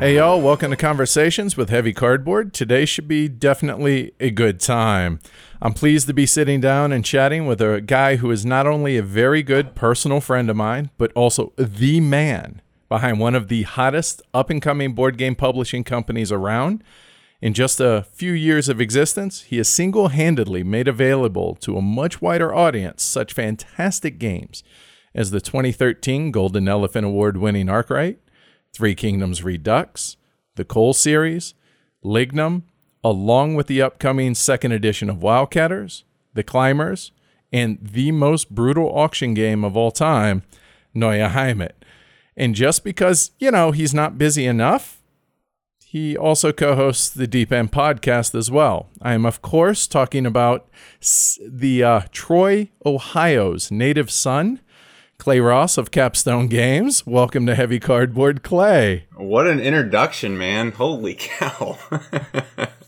Hey y'all, welcome to Conversations with Heavy Cardboard. Today should be definitely a good time. I'm pleased to be sitting down and chatting with a guy who is not only a very good personal friend of mine, but also the man behind one of the hottest up-and-coming board game publishing companies around. In just a few years of existence, he has single-handedly made available to a much wider audience such fantastic games as the 2013 Golden Elephant Award-winning Arkwright, Three Kingdoms Redux, the Cole series, Lignum, along with the upcoming second edition of Wildcatters, the Climbers, and the most brutal auction game of all time, Neue Heimat. And just because, you know, he's not busy enough, he also co-hosts the Deep End podcast as well. I am, of course, talking about the Troy, Ohio's native son, Clay Ross of Capstone Games. Welcome to Heavy Cardboard, Clay. What an introduction, man. Holy cow.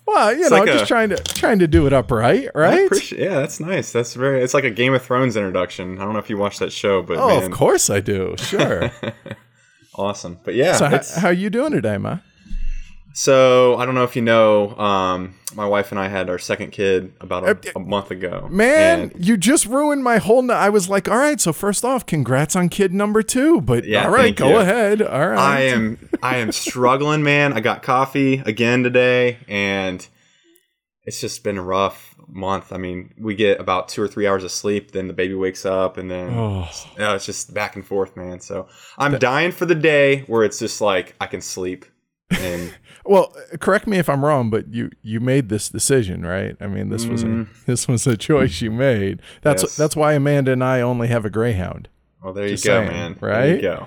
Well, you know, like just trying to do it up right? Yeah, that's nice. That's very, it's like a Game of Thrones introduction. I don't know if you watch that show, but oh, man. Of course I do. Sure. Awesome. But yeah. So how are you doing today, Ma? So, I don't know if you know, my wife and I had our second kid about a month ago. Man, you just ruined my whole... I was like, all right, so first off, congrats on kid number two, but yeah, all right, go ahead. All right. I am struggling, man. I got coffee again today, and it's just been a rough month. I mean, we get about 2 or 3 hours of sleep, then the baby wakes up, and then it's just back and forth, man. So, I'm dying for the day where it's just like, I can sleep. And well, correct me if I'm wrong, but you made this decision, right? I mean, this was a choice you made. That's why Amanda and I only have a greyhound. Well, there you go, man. Right? There you go.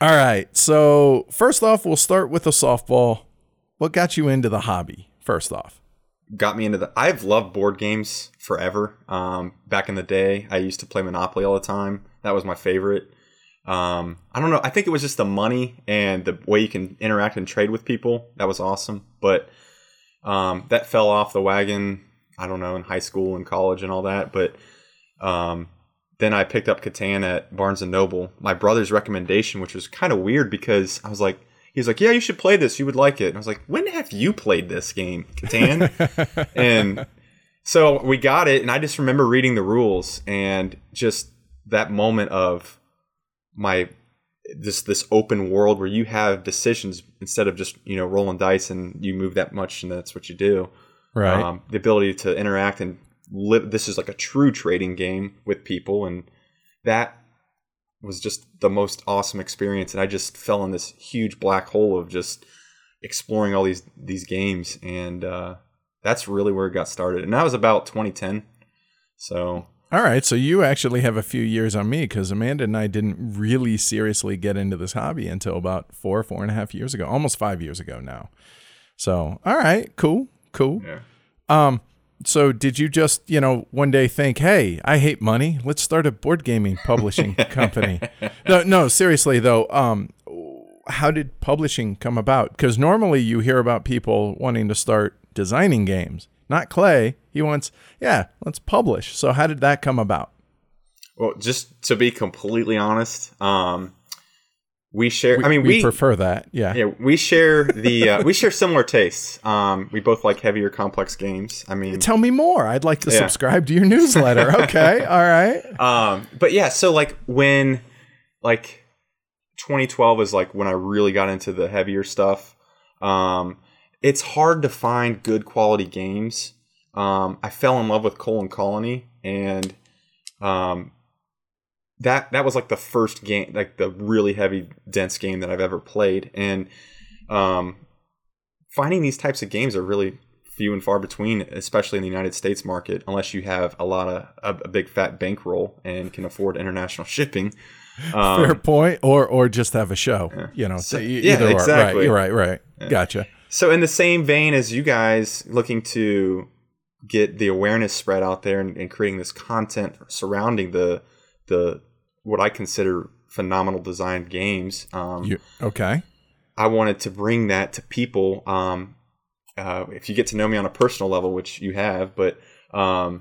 All right. So first off, we'll start with a softball. What got you into the hobby? First off, I've loved board games forever. Back in the day, I used to play Monopoly all the time. That was my favorite. I don't know. I think it was just the money and the way you can interact and trade with people. That was awesome. But that fell off the wagon, I don't know, in high school and college and all that. But then I picked up Catan at Barnes & Noble. My brother's recommendation, which was kind of weird because I was like, he's like, yeah, you should play this. You would like it. And I was like, when have you played this game, Catan? And so we got it. And I just remember reading the rules and just that moment of... this open world where you have decisions instead of just, you know, rolling dice and you move that much and that's what you do. Right. The ability to interact and live. This is like a true trading game with people. And that was just the most awesome experience. And I just fell in this huge black hole of just exploring all these games. And that's really where it got started. And that was about 2010. So... All right, so you actually have a few years on me because Amanda and I didn't really seriously get into this hobby until about 4.5 years ago, almost 5 years ago now. So, all right, cool. Yeah. So did you just, you know, one day think, hey, I hate money. Let's start a board gaming publishing company. No, seriously, though, how did publishing come about? Because normally you hear about people wanting to start designing games. Not Clay. He wants, let's publish. So how did that come about? Well, just to be completely honest, we prefer that. Yeah. Yeah. We share similar tastes. We both like heavier, complex games. I mean, tell me more. I'd like to subscribe to your newsletter. Okay. All right. But yeah, so like when 2012 is like when I really got into the heavier stuff. It's hard to find good quality games. I fell in love with Kohle Kolonie, and that was like the first game, like the really heavy, dense game that I've ever played. And finding these types of games are really few and far between, especially in the United States market, unless you have a big fat bankroll and can afford international shipping. Fair point, or just have a show. Yeah. You know, so, either exactly. Or, right. Yeah. Gotcha. So in the same vein as you guys looking to get the awareness spread out there and creating this content surrounding the what I consider phenomenal designed games. I wanted to bring that to people. If you get to know me on a personal level, which you have, but for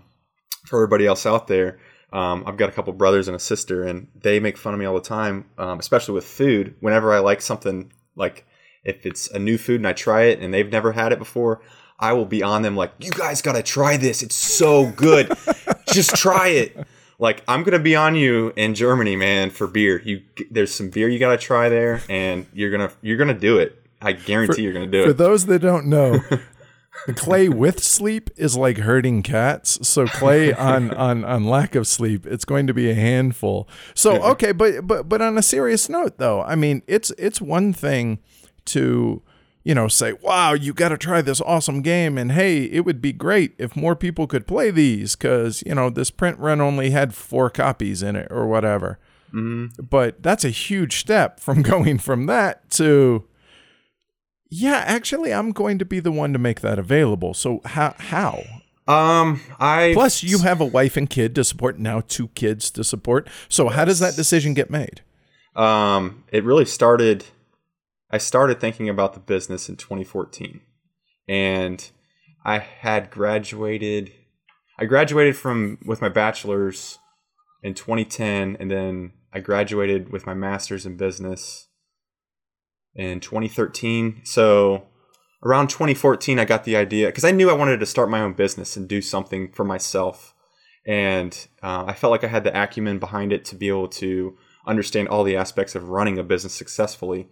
everybody else out there, I've got a couple brothers and a sister, and they make fun of me all the time, especially with food. Whenever I like something Like, if it's a new food and I try it and they've never had it before, I will be on them like, you guys got to try this. It's so good. Just try it. Like, I'm going to be on you in Germany, man, for beer. There's some beer you got to try there, and you're going to do it. I guarantee you're going to do it. For those that don't know, Clay with sleep is like herding cats. So Clay on lack of sleep, it's going to be a handful. So, okay, but on a serious note though, I mean, it's one thing to, you know, say, wow, you got to try this awesome game. And hey, it would be great if more people could play these because, you know, this print run only had 4 copies in it or whatever. Mm-hmm. But that's a huge step from going from that to, yeah, actually, I'm going to be the one to make that available. So how? Plus, you have a wife and kid to support, now 2 kids to support. So how does that decision get made? It really started... I started thinking about the business in 2014, and I had graduated. I graduated with my bachelor's in 2010, and then I graduated with my master's in business in 2013. So around 2014, I got the idea because I knew I wanted to start my own business and do something for myself, and I felt like I had the acumen behind it to be able to understand all the aspects of running a business successfully.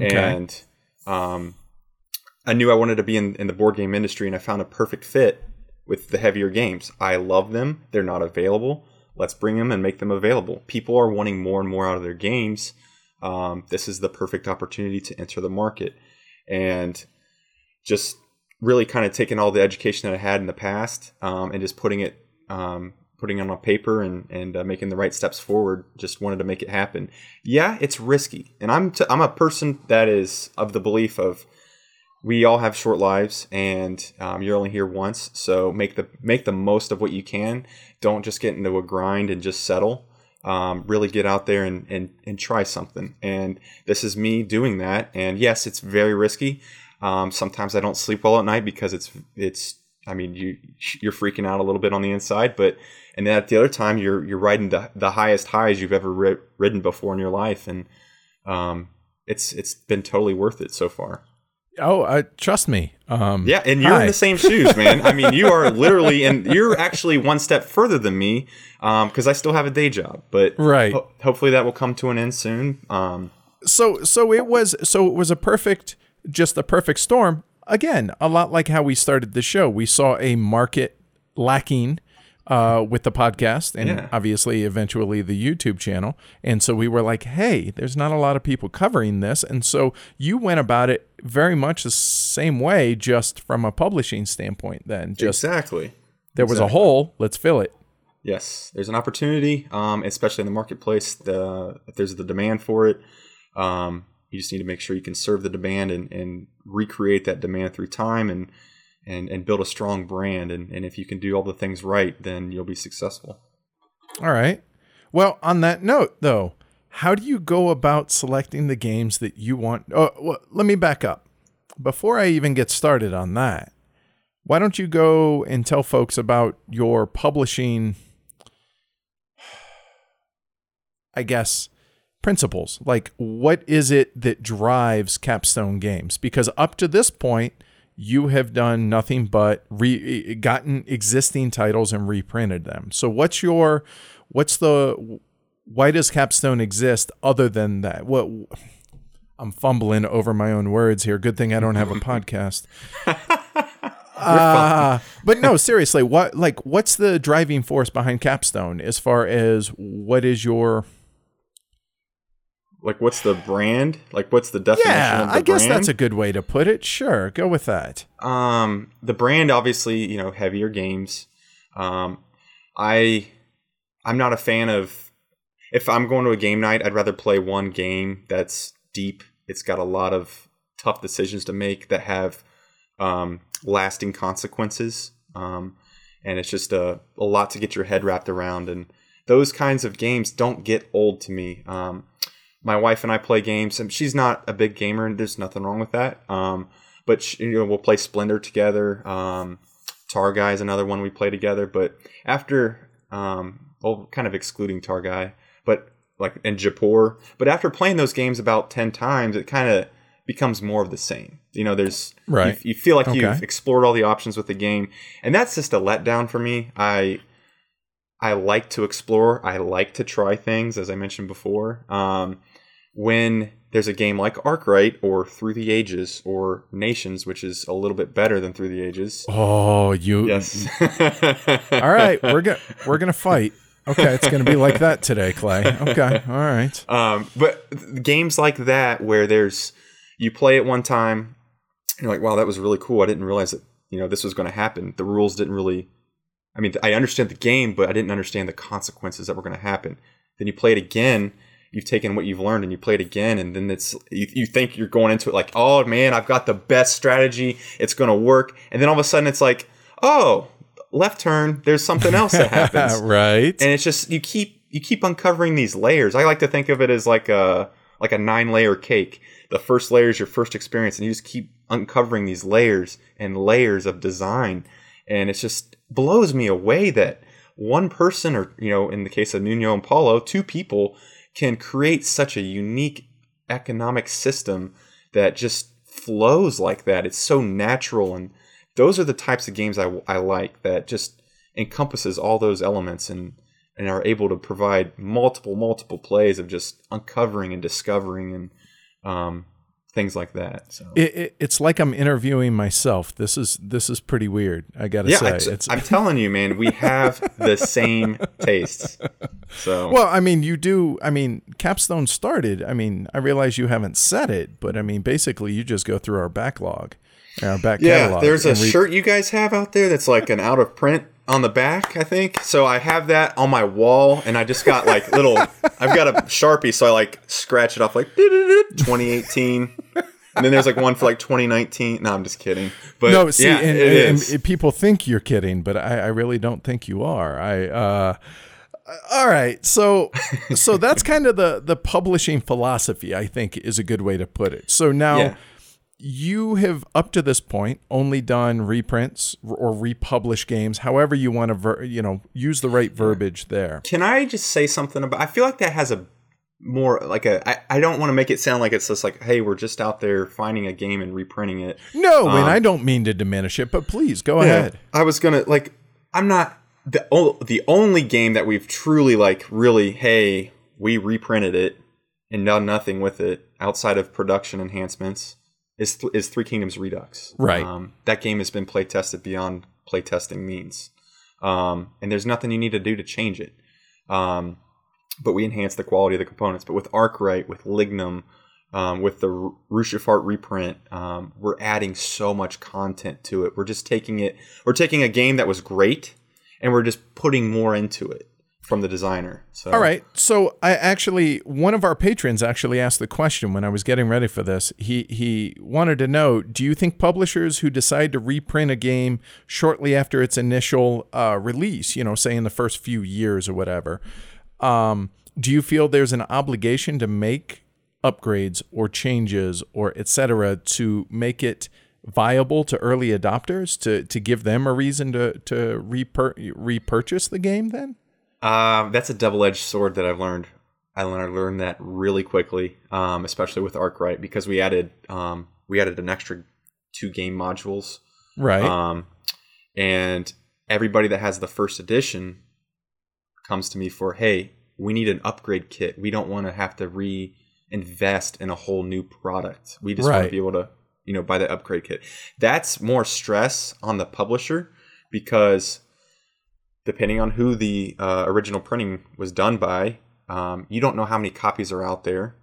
Okay. And I knew I wanted to be in the board game industry, and I found a perfect fit with the heavier games. I love them. They're not available. Let's bring them and make them available. People are wanting more and more out of their games. This is the perfect opportunity to enter the market. And just really kind of taking all the education that I had in the past and just putting it on paper and making the right steps forward. Just wanted to make it happen. Yeah, it's risky. And I'm a person that is of the belief of we all have short lives and you're only here once. So make the most of what you can. Don't just get into a grind and just settle. Really get out there and try something. And this is me doing that. And yes, it's very risky. Sometimes I don't sleep well at night because you're freaking out a little bit on the inside, but and then at the other time you're riding the highest highs you've ever ridden before in your life, and it's been totally worth it so far. Oh, trust me. Yeah, and you're in the same shoes, man. I mean, you are literally, and you're actually one step further than me because I still have a day job, but right. Hopefully that will come to an end soon. So it was the perfect storm. Again, a lot like how we started the show. We saw a market lacking with the podcast and obviously eventually the YouTube channel. And so we were like, hey, there's not a lot of people covering this. And so you went about it very much the same way, just from a publishing standpoint then. Exactly. There was a hole. Let's fill it. Yes. There's an opportunity, especially in the marketplace. If there's the demand for it. You just need to make sure you can serve the demand and recreate that demand through time and build a strong brand. And if you can do all the things right, then you'll be successful. All right. Well, on that note, though, how do you go about selecting the games that you want? Oh, well, let me back up. Before I even get started on that, why don't you go and tell folks about your publishing, I guess, principles? Like, what is it that drives Capstone Games? Because up to this point, you have done nothing but gotten existing titles and reprinted them. So why does Capstone exist other than that? Well, I'm fumbling over my own words here. Good thing I don't have a podcast. But no, seriously, what's the driving force behind Capstone as far as what is your... Like, what's the brand? Like, what's the definition of the brand? Yeah, I guess that's a good way to put it. Sure, go with that. The brand, obviously, you know, heavier games. I'm not a fan of... If I'm going to a game night, I'd rather play one game that's deep. It's got a lot of tough decisions to make that have lasting consequences. And it's just a lot to get your head wrapped around. And those kinds of games don't get old to me. My wife and I play games, and she's not a big gamer, and there's nothing wrong with that. But we'll play Splendor together. Targi is another one we play together. But after, kind of excluding Targi, but like in Jaipur. But after playing those games about 10 times, it kind of becomes more of the same. You know, there's right. you feel like okay. you've explored all the options with the game, and that's just a letdown for me. I like to explore. I like to try things, as I mentioned before. When there's a game like Arkwright or Through the Ages or Nations, which is a little bit better than Through the Ages. Oh, you yes. All right, we're gonna fight. Okay, it's going to be like that today, Clay. Okay, all right. But games like that where there's you play it one time, and you're like, wow, that was really cool. I didn't realize that this was going to happen. The rules didn't really. I mean, I understand the game, but I didn't understand the consequences that were going to happen. Then you play it again. You've taken what you've learned and you play it again, and then it's you think you're going into it like, oh man, I've got the best strategy. It's going to work, and then all of a sudden it's like, oh. Left turn, there's something else that happens. Right. And it's just you keep uncovering these layers. I like to think of it as like a 9-layer cake. The first layer is your first experience, and you just keep uncovering these layers and layers of design. And it just blows me away that one person or in the case of Nuno and Paulo, two people can create such a unique economic system that just flows like that. It's so natural, and those are the types of games I like that just encompasses all those elements and are able to provide multiple plays of just uncovering and discovering and things like that. So it's like I'm interviewing myself. This is pretty weird. I got to say. I'm telling you, man, we have the same tastes. So well, I mean, you do. I mean, Capstone started. I mean, I realize you haven't said it, but I mean, basically, you just go through our backlog. Our back catalog. There's a shirt you guys have out there that's like an out of print on the back, I think. So I have that on my wall, and I just got like I've got a Sharpie, so I like scratch it off like 2018. And then there's like one for like 2019. No, I'm just kidding. But no, see, yeah, and people think you're kidding, but I really don't think you are. All right, so that's kind of the publishing philosophy, I think, is a good way to put it. So now. Yeah. You have, up to this point, only done reprints or republished games, however you want to, use the right verbiage there. Can I just say something about, I feel like that has a more, like a, I don't want to make it sound like it's just like, hey, we're just out there finding a game and reprinting it. No, and I don't mean to diminish it, but please, go ahead. I was going to, I'm not, the only game that we've truly, hey, we reprinted it and done nothing with it outside of production enhancements. Is Three Kingdoms Redux. Right. That game has been play-tested beyond play-testing means. And there's nothing you need to do to change it. But we enhance the quality of the components. But with Arkwright, with Lignum, with the Ruhrschifffahrt reprint, we're adding so much content to it. We're taking a game that was great, and we're just putting more into it. From the designer. So. All right. So one of our patrons actually asked the question when I was getting ready for this. He wanted to know, do you think publishers who decide to reprint a game shortly after its initial release, say in the first few years or whatever, do you feel there's an obligation to make upgrades or changes or et cetera to make it viable to early adopters to give them a reason to repurchase the game then? That's a double-edged sword that I've learned. I learned that really quickly, especially with Arkwright, because we added an extra 2 game modules. Right. And everybody that has the first edition comes to me for, hey, we need an upgrade kit. We don't want to have to reinvest in a whole new product. We just want to be able to, buy the upgrade kit. That's more stress on the publisher because depending on who the original printing was done by, you don't know how many copies are out there,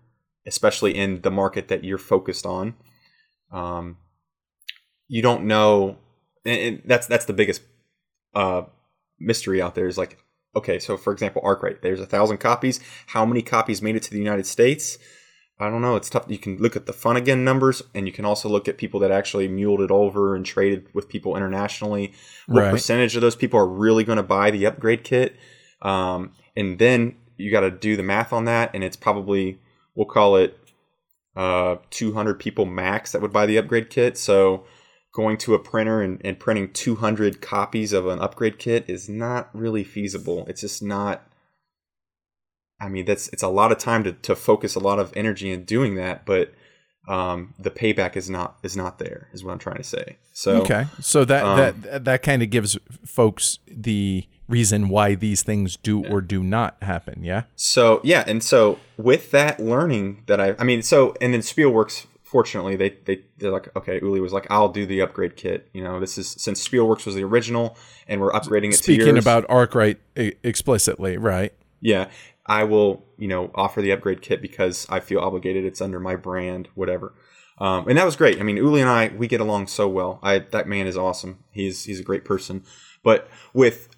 especially in the market that you're focused on. You don't know, and that's the biggest mystery out there is like, okay, so for example, Arkwright, there's 1,000 copies. How many copies made it to the United States? I don't know. It's tough. You can look at the Funagen numbers, and you can also look at people that actually muled it over and traded with people internationally. What percentage of those people are really going to buy the upgrade kit? And then you got to do the math on that, and it's probably, we'll call it 200 people max that would buy the upgrade kit. So going to a printer and printing 200 copies of an upgrade kit is not really feasible. It's just not. I mean, it's a lot of time to focus a lot of energy in doing that, but the payback is not there, is what I'm trying to say. So okay, so that kind of gives folks the reason why these things do or do not happen. Yeah. So yeah, and so with that learning that I mean, and then Spielworxx, fortunately, they're like, okay, Uli was like, I'll do the upgrade kit. You know, this is since Spielworxx was the original, and we're upgrading it. Speaking about Arkwright explicitly, right? Yeah. I will, you know, offer the upgrade kit because I feel obligated. It's under my brand, whatever. And that was great. I mean, Uli and I, we get along so well. That man is awesome. He's a great person. But with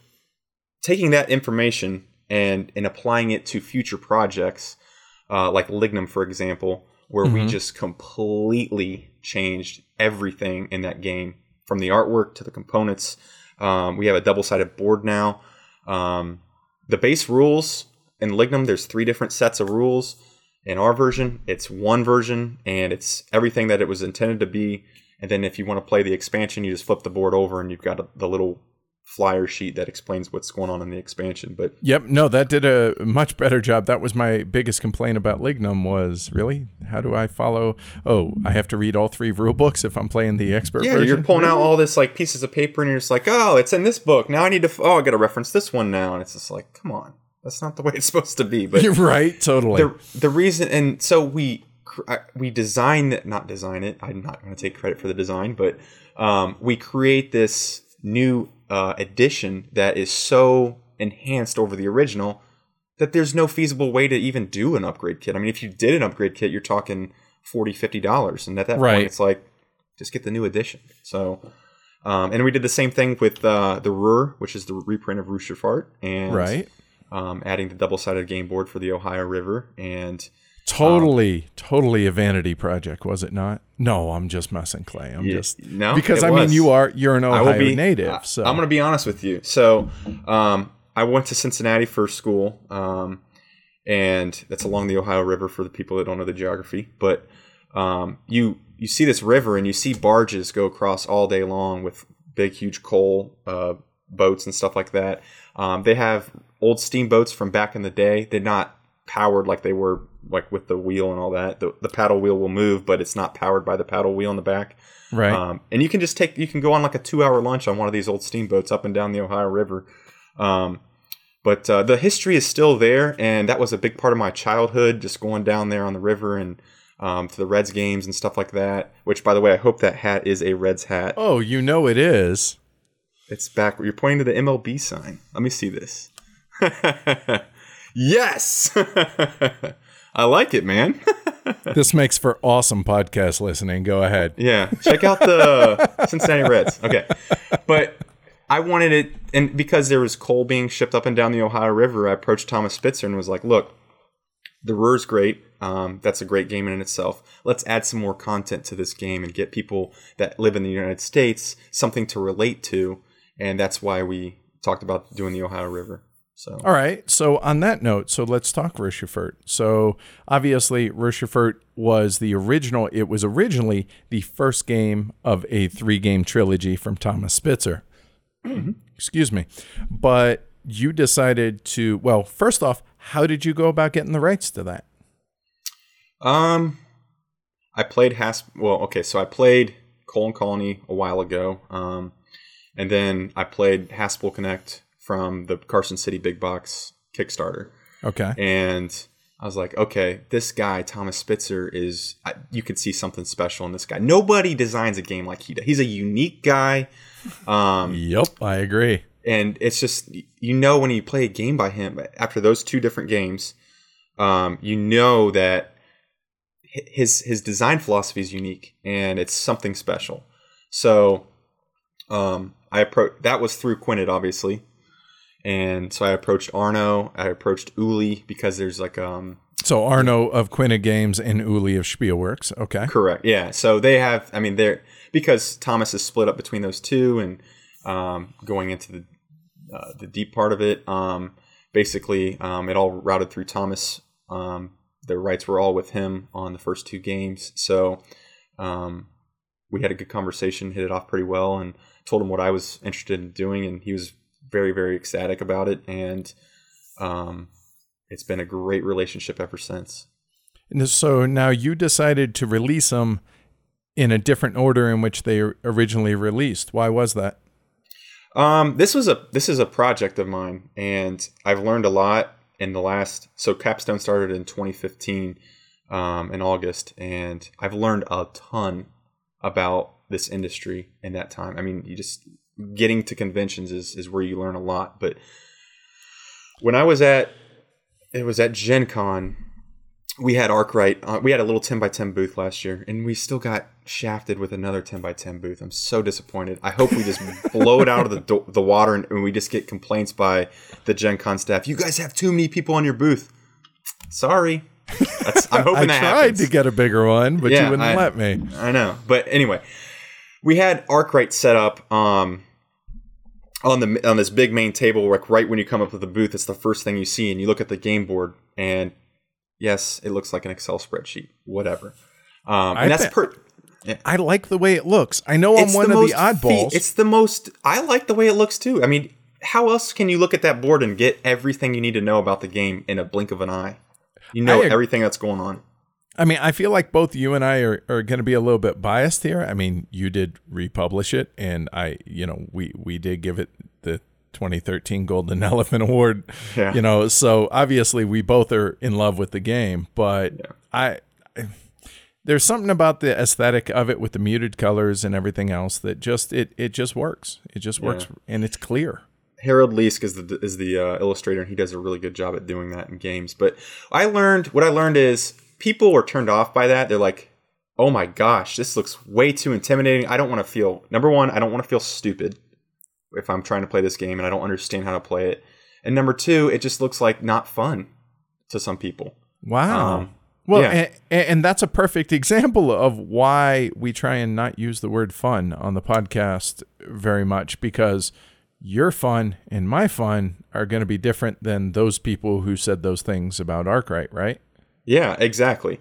taking that information and applying it to future projects, like Lignum, for example, where we just completely changed everything in that game, from the artwork to the components. We have a double-sided board now. The base rules... In Lignum, there's three different sets of rules. In our version, it's one version, and it's everything that it was intended to be. And then if you want to play the expansion, you just flip the board over, and you've got the little flyer sheet that explains what's going on in the expansion. But yep, no, that did a much better job. That was my biggest complaint about Lignum was, really, how do I follow? Oh, I have to read all three rule books if I'm playing the expert version? Yeah, you're pulling out all this like pieces of paper, and you're just like, oh, it's in this book. Now I need to, I got to reference this one now. And it's just like, come on. That's not the way it's supposed to be. But you're right, totally. The reason, and so we design it, not design it. I'm not going to take credit for the design, but we create this new edition that is so enhanced over the original that there's no feasible way to even do an upgrade kit. I mean, if you did an upgrade kit, you're talking $40, $50, and at that point, it's like just get the new edition. So. And we did the same thing with the Ruhr, which is the reprint of Ruhrschifffahrt, and adding the double-sided game board for the Ohio River, and totally a vanity project, was it not? No, I'm just messing, Clay. Mean, you're an Ohio native. So I'm going to be honest with you. So I went to Cincinnati for school, and that's along the Ohio River for the people that don't know the geography. But you see this river, and you see barges go across all day long with big, huge coal boats and stuff like that. They have old steamboats from back in the day. They're not powered like they were, like with the wheel and all that. The paddle wheel will move, but it's not powered by the paddle wheel in the back. Right. And you can just go on like a 2-hour lunch on one of these old steamboats up and down the Ohio River. But the history is still there, and that was a big part of my childhood, just going down there on the river and to the Reds games and stuff like that. Which, by the way, I hope that hat is a Reds hat. Oh, you know it is. It's back. You're pointing to the MLB sign. Let me see this. Yes! I like it, man. This makes for awesome podcast listening. Go ahead. Yeah. Check out the Cincinnati Reds. Okay. But I wanted it, and because there was coal being shipped up and down the Ohio River, I approached Thomas Spitzer and was like, look, the Ruhr's great. That's a great game in itself. Let's add some more content to this game and get people that live in the United States something to relate to. And that's why we talked about doing the Ohio River. So. All right. So on that note, so let's talk Ruhrschifffahrt. So obviously Ruhrschifffahrt was the original. It was originally the first game of a 3-game trilogy from Thomas Spitzer. Excuse me. But you decided to, well, first off, how did you go about getting the rights to that? I played I played Kohle Kolonie a while ago. And then I played Haspelknecht from the Carson City Big Box Kickstarter. Okay. And I was like, okay, this guy, Thomas Spitzer, you could see something special in this guy. Nobody designs a game like he does. He's a unique guy. Yep, I agree. And it's just, you know, when you play a game by him, after those two different games, you know that his design philosophy is unique and it's something special. So... that was through Quintet, obviously. And so I approached Arno, I approached Uli, because there's like, so Arno of Quintet Games and Uli of Spielworxx. Okay. Correct. Yeah. So they have, I mean, because Thomas is split up between those two and, going into the deep part of it. Basically, it all routed through Thomas. The rights were all with him on the first two games. So, we had a good conversation, hit it off pretty well, and told him what I was interested in doing, and he was very, very ecstatic about it, and it's been a great relationship ever since. So now you decided to release them in a different order in which they originally released. Why was that? This is a project of mine, and I've learned a lot in the last. So Capstone started in 2015 in August, and I've learned a ton about this industry in that time. I mean, you just getting to conventions is where you learn a lot. But when I was at, it was at Gen Con. We had Arkwright. We had a little 10x10 booth last year, and we still got shafted with another 10x10 booth. I'm so disappointed. I hope we just blow it out of the water, and we just get complaints by the Gen Con staff. You guys have too many people on your booth. Sorry. I'm hoping that happens. I tried to get a bigger one, but yeah, you wouldn't let me. I know. But anyway, we had Arkwright set up on this big main table, like right when you come up to the booth. It's the first thing you see, and you look at the game board, and yes, it looks like an Excel spreadsheet, whatever. And that's yeah. I like the way it looks. I know I'm one of the oddballs. I like the way it looks too. I mean, how else can you look at that board and get everything you need to know about the game in a blink of an eye? You know everything that's going on. I mean, I feel like both you and I are going to be a little bit biased here. I mean, you did republish it, and we did give it the 2013 Golden Elephant Award, yeah. So obviously we both are in love with the game, but yeah. There's something about the aesthetic of it with the muted colors and everything else that just, it just works. It just works, and it's clear. Harold Leisk is the illustrator, and he does a really good job at doing that in games. But what I learned is people were turned off by that. They're like, oh my gosh, this looks way too intimidating. I don't want to feel stupid if I'm trying to play this game and I don't understand how to play it. And number two, it just looks like not fun to some people. Wow. And that's a perfect example of why we try and not use the word fun on the podcast very much, because your fun and my fun are going to be different than those people who said those things about Arkwright, right? Yeah, exactly.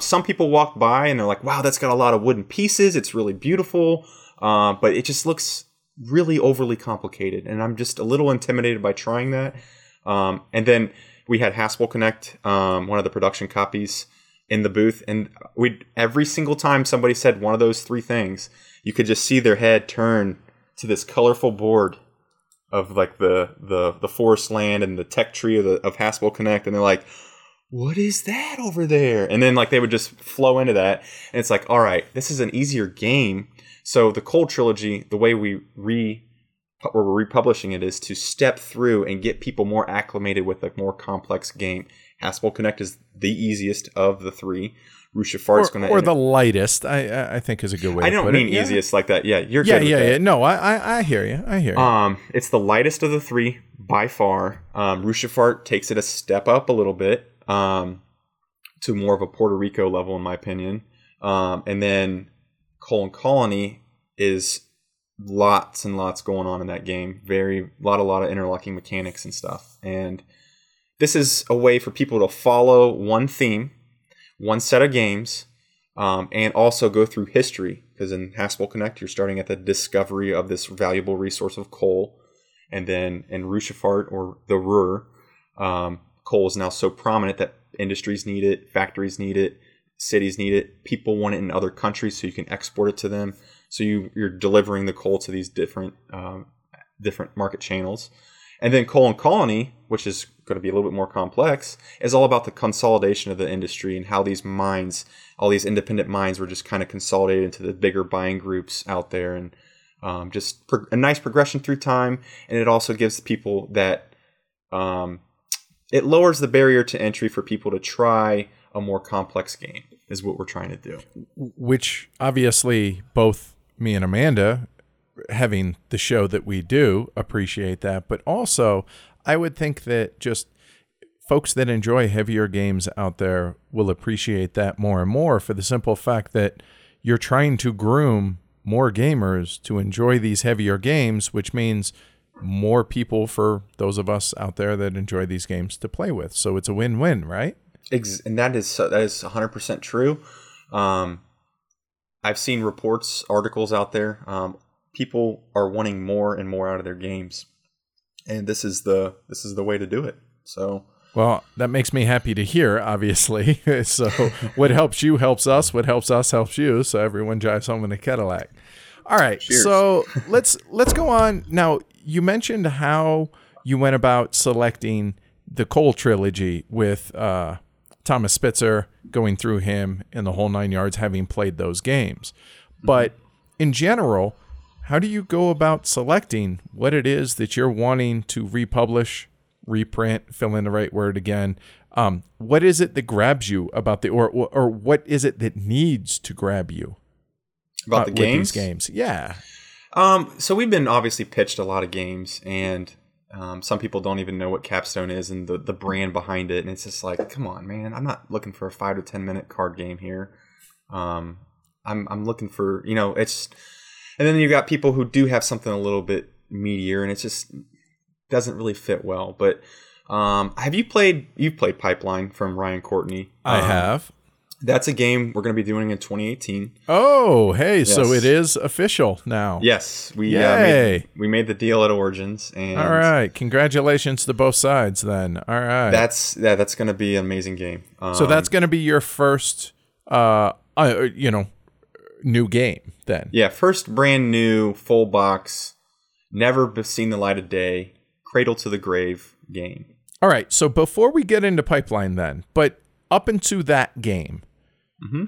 Some people walk by and they're like, wow, that's got a lot of wooden pieces. It's really beautiful. But it just looks really overly complicated, and I'm just a little intimidated by trying that. And then we had Haspelknecht, one of the production copies, in the booth, and every single time somebody said one of those three things, you could just see their head turn to this colorful board of like the forest land and the tech tree of Haspelknecht, and they're like, what is that over there? And then like they would just flow into that, and it's like, all right, this is an easier game. So the Cole Trilogy, the way we're republishing it is to step through and get people more acclimated with a more complex game. Haspelknecht is the easiest of the three. Ruhrschifffahrt is going to... Or the lightest, I think is a good way to put it. I don't mean easiest like that. Yeah, you're good with that. Yeah. No, I hear you. It's the lightest of the three by far. Ruhrschifffahrt takes it a step up a little bit to more of a Puerto Rico level, in my opinion. And then... Kohle Kolonie is lots and lots going on in that game. A lot of interlocking mechanics and stuff. And this is a way for people to follow one theme, one set of games, and also go through history. Because in Haspelknecht, you're starting at the discovery of this valuable resource of coal. And then in Ruhrschifffahrt, or the Ruhr, coal is now so prominent that industries need it, factories need it, cities need it, people want it in other countries so you can export it to them. So you're delivering the coal to these different market channels. And then Kohle Kolonie, which is going to be a little bit more complex, is all about the consolidation of the industry and how these mines, all these independent mines, were just kind of consolidated into the bigger buying groups out there, and a nice progression through time. And it also gives people that it lowers the barrier to entry for people to try a more complex game is what we're trying to do. Which obviously both me and Amanda, having the show that we do, appreciate that. But also I would think that just folks that enjoy heavier games out there will appreciate that more and more, for the simple fact that you're trying to groom more gamers to enjoy these heavier games, which means more people for those of us out there that enjoy these games to play with. So it's a win-win, right? And that is 100% true. I've seen reports, articles out there. People are wanting more and more out of their games, and this is the way to do it. So Well, that makes me happy to hear, obviously. So what helps you helps us. What helps us helps you. So everyone drives home in a Cadillac. All right. Cheers. So let's go on. Now, you mentioned how you went about selecting the Cole trilogy with Thomas Spitzer, going through him and the whole nine yards, having played those games. But in general, how do you go about selecting what it is that you're wanting to republish, reprint, fill in the right word again? What is it that grabs you about the, or what is it that needs to grab you about the games? These games? Yeah. So we've been obviously pitched a lot of games, and some people don't even know what Capstone is and the brand behind it. And it's just like, come on, man, I'm not looking for a 5 to 10 minute card game here. I'm looking for, you know, it's, and then you've got people who do have something a little bit meatier, and it just doesn't really fit well. But you've played Pipeline from Ryan Courtney. I have. That's a game we're going to be doing in 2018. Oh, hey, yes. So it is official now. Yes, we made the deal at Origins. And all right, congratulations to both sides then. All right. That's going to be an amazing game. So that's going to be your first new game then. Yeah, first brand new full box, never seen the light of day, cradle to the grave game. All right, so before we get into Pipeline then, but up into that game,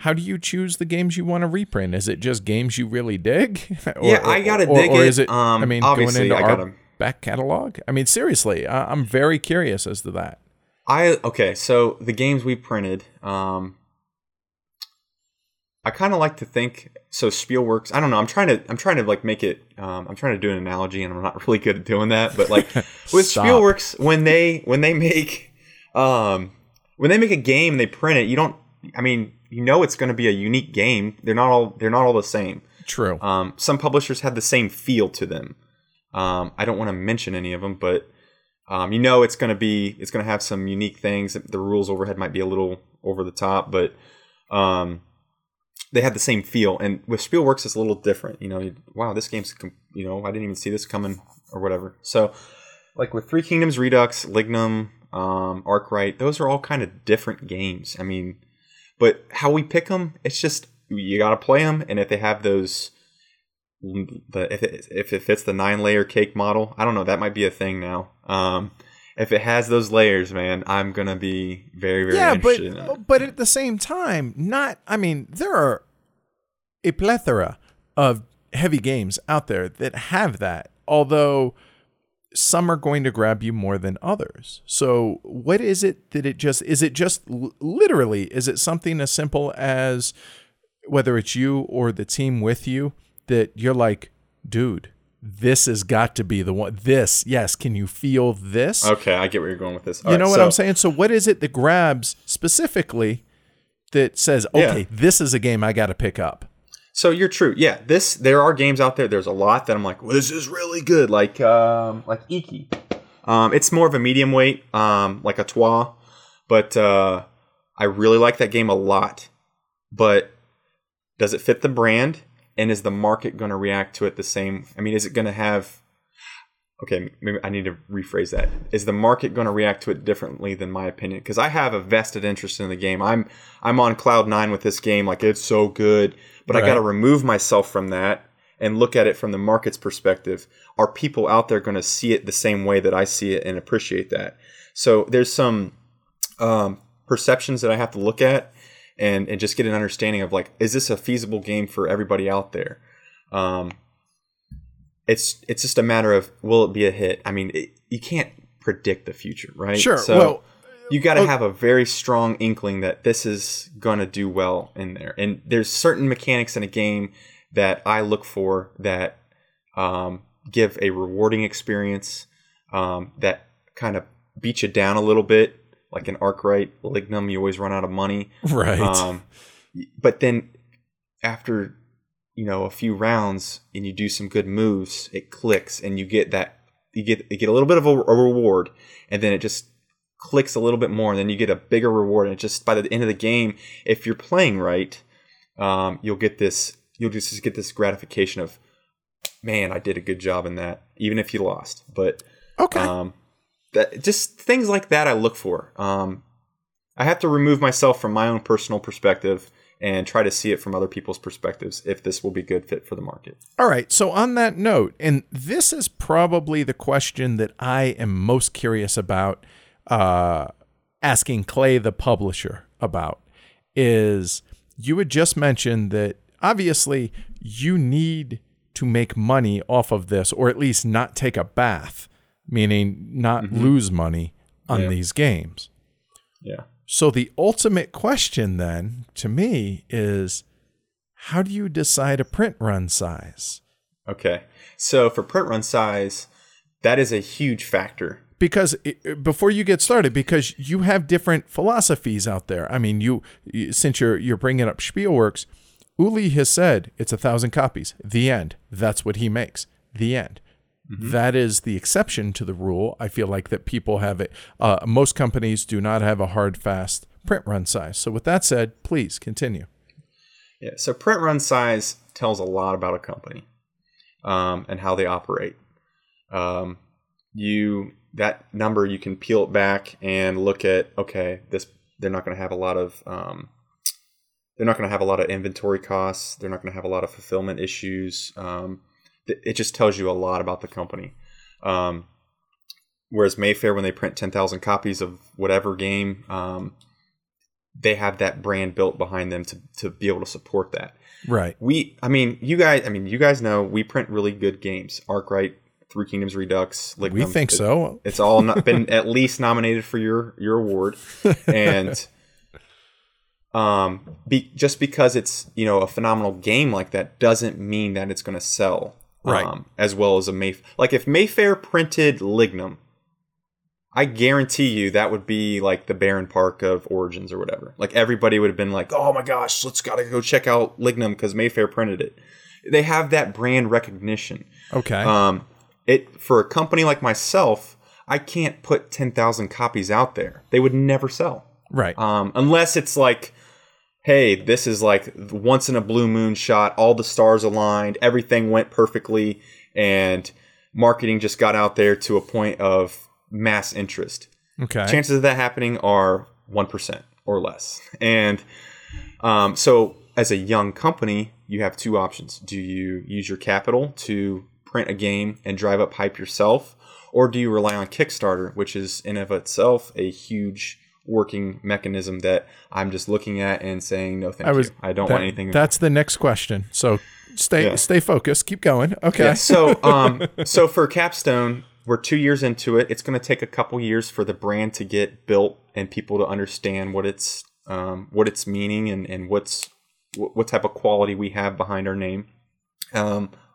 how do you choose the games you want to reprint? Is it just games you really dig? I gotta dig it. Or is it, obviously going into our back catalog? I mean, seriously, I'm very curious as to that. Okay, so the games we printed, I kind of like to think, so Spielworxx, I don't know, I'm trying to like make it, I'm trying to do an analogy, and I'm not really good at doing that, but like with Spielworxx, when they make a game and they print it, it's going to be a unique game. They're not all the same. True. Some publishers have the same feel to them. I don't want to mention any of them, but it's going to have some unique things. The rules overhead might be a little over the top, but they have the same feel. And with Spielworxx, it's a little different. Wow, this game's, I didn't even see this coming or whatever. So like with Three Kingdoms Redux, Lignum, Arkwright, those are all kind of different games. I mean, but how we pick them, it's just you got to play them, and if they have those, if it fits the 9-layer cake model, I don't know, that might be a thing now. If it has those layers, man, I'm gonna be very, very interested. Yeah, but at the same time, there are a plethora of heavy games out there that have that, although some are going to grab you more than others. So what is it that is it something as simple as whether it's you or the team with you that you're like, dude, this has got to be the one. This, yes. Can you feel this? Okay. I get where you're going with this. What I'm saying? So what is it that grabs specifically that says, okay, this is a game I got to pick up? So you're true. Yeah, there are games out there. There's a lot that I'm like, well, this is really good. Like Iki. It's more of a medium weight, like a Trois. But I really like that game a lot. But does it fit the brand? And is the market going to react to it the same? I mean, is it going to have... Okay, maybe I need to rephrase that. Is the market going to react to it differently than my opinion? Because I have a vested interest in the game. I'm on cloud nine with this game. Like, it's so good. But right. I got to remove myself from that and look at it from the market's perspective. Are people out there going to see it the same way that I see it and appreciate that? So there's some perceptions that I have to look at and just get an understanding of, like, is this a feasible game for everybody out there? It's just a matter of, will it be a hit? I mean, you can't predict the future, right? Sure. So you got to have a very strong inkling that this is going to do well in there. And there's certain mechanics in a game that I look for that give a rewarding experience, that kind of beat you down a little bit. Like in Arkwright, Lignum, you always run out of money. Right. But then after, a few rounds and you do some good moves, it clicks and you get a little bit of a reward, and then it just clicks a little bit more, and then you get a bigger reward, and it just, by the end of the game, if you're playing right, you'll just get this gratification of, man, I did a good job in that, even if you lost. But okay, That, just things like that I look for. I have to remove myself from my own personal perspective and try to see it from other people's perspectives if this will be a good fit for the market. All right. So on that note, and this is probably the question that I am most curious about asking Clay, the publisher, about is you had just mentioned that obviously you need to make money off of this, or at least not take a bath, meaning not lose money on these games. Yeah. So the ultimate question then to me is, how do you decide a print run size? Okay. So for print run size, that is a huge factor. Because before you get started, because you have different philosophies out there. I mean, you since you're bringing up Spielworxx, Uli has said it's 1,000 copies. The end. That's what he makes. The end. Mm-hmm. That is the exception to the rule. I feel like that people have it. Most companies do not have a hard, fast print run size. So with that said, please continue. Yeah. So print run size tells a lot about a company and how they operate. That number, you can peel it back and look at, okay, they're not going to have a lot of they're not going to have a lot of inventory costs. They're not going to have a lot of fulfillment issues. It just tells you a lot about the company. Whereas Mayfair, when they print 10,000 copies of whatever game, they have that brand built behind them to be able to support that. Right. You guys know we print really good games. Arkwright, Three Kingdoms Redux, Lignum. We think so. It's all been at least nominated for your award, and just because it's a phenomenal game like that doesn't mean that it's going to sell right as well as a Mayfair. Like if Mayfair printed Lignum, I guarantee you that would be like the Baron Park of Origins or whatever. Like everybody would have been like, oh my gosh, let's gotta go check out Lignum because Mayfair printed it. They have that brand recognition. Okay. It for a company like myself, I can't put 10,000 copies out there. They would never sell. Right. Unless it's like, hey, this is like once in a blue moon shot. All the stars aligned. Everything went perfectly. And marketing just got out there to a point of mass interest. Okay. Chances of that happening are 1% or less. And so as a young company, you have two options. Do you use your capital to print a game and drive up hype yourself, or do you rely on Kickstarter, which is in and of itself a huge working mechanism that I'm just looking at and saying no, thank you. I don't want anything. That's the next question. So stay focused. Keep going. Okay. Yeah, so so for Capstone, we're 2 years into it. It's going to take a couple years for the brand to get built and people to understand what its meaning and what type of quality we have behind our name.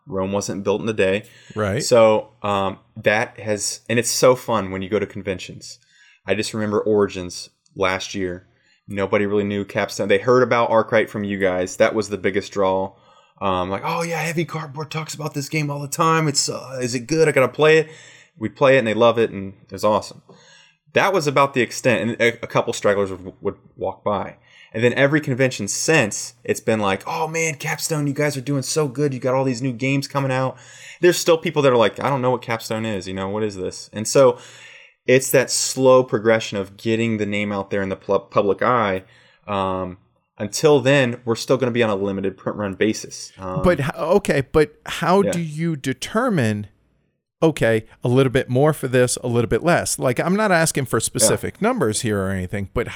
Rome wasn't built in a day. Right. So and it's so fun when you go to conventions. I just remember Origins last year. Nobody really knew Capstone. They heard about Arkwright from you guys. That was the biggest draw. Like, oh yeah, Heavy Cardboard talks about this game all the time. It's, is it good? I got to play it. We play it and they love it and it was awesome. That was about the extent. And a couple stragglers would walk by. And then every convention since, it's been like, oh man, Capstone, you guys are doing so good. You got all these new games coming out. There's still people that are like, I don't know what Capstone is. What is this? And so it's that slow progression of getting the name out there in the public eye. Until then, we're still going to be on a limited print run basis. But how do you determine, okay, a little bit more for this, a little bit less? Like, I'm not asking for specific numbers here or anything, but I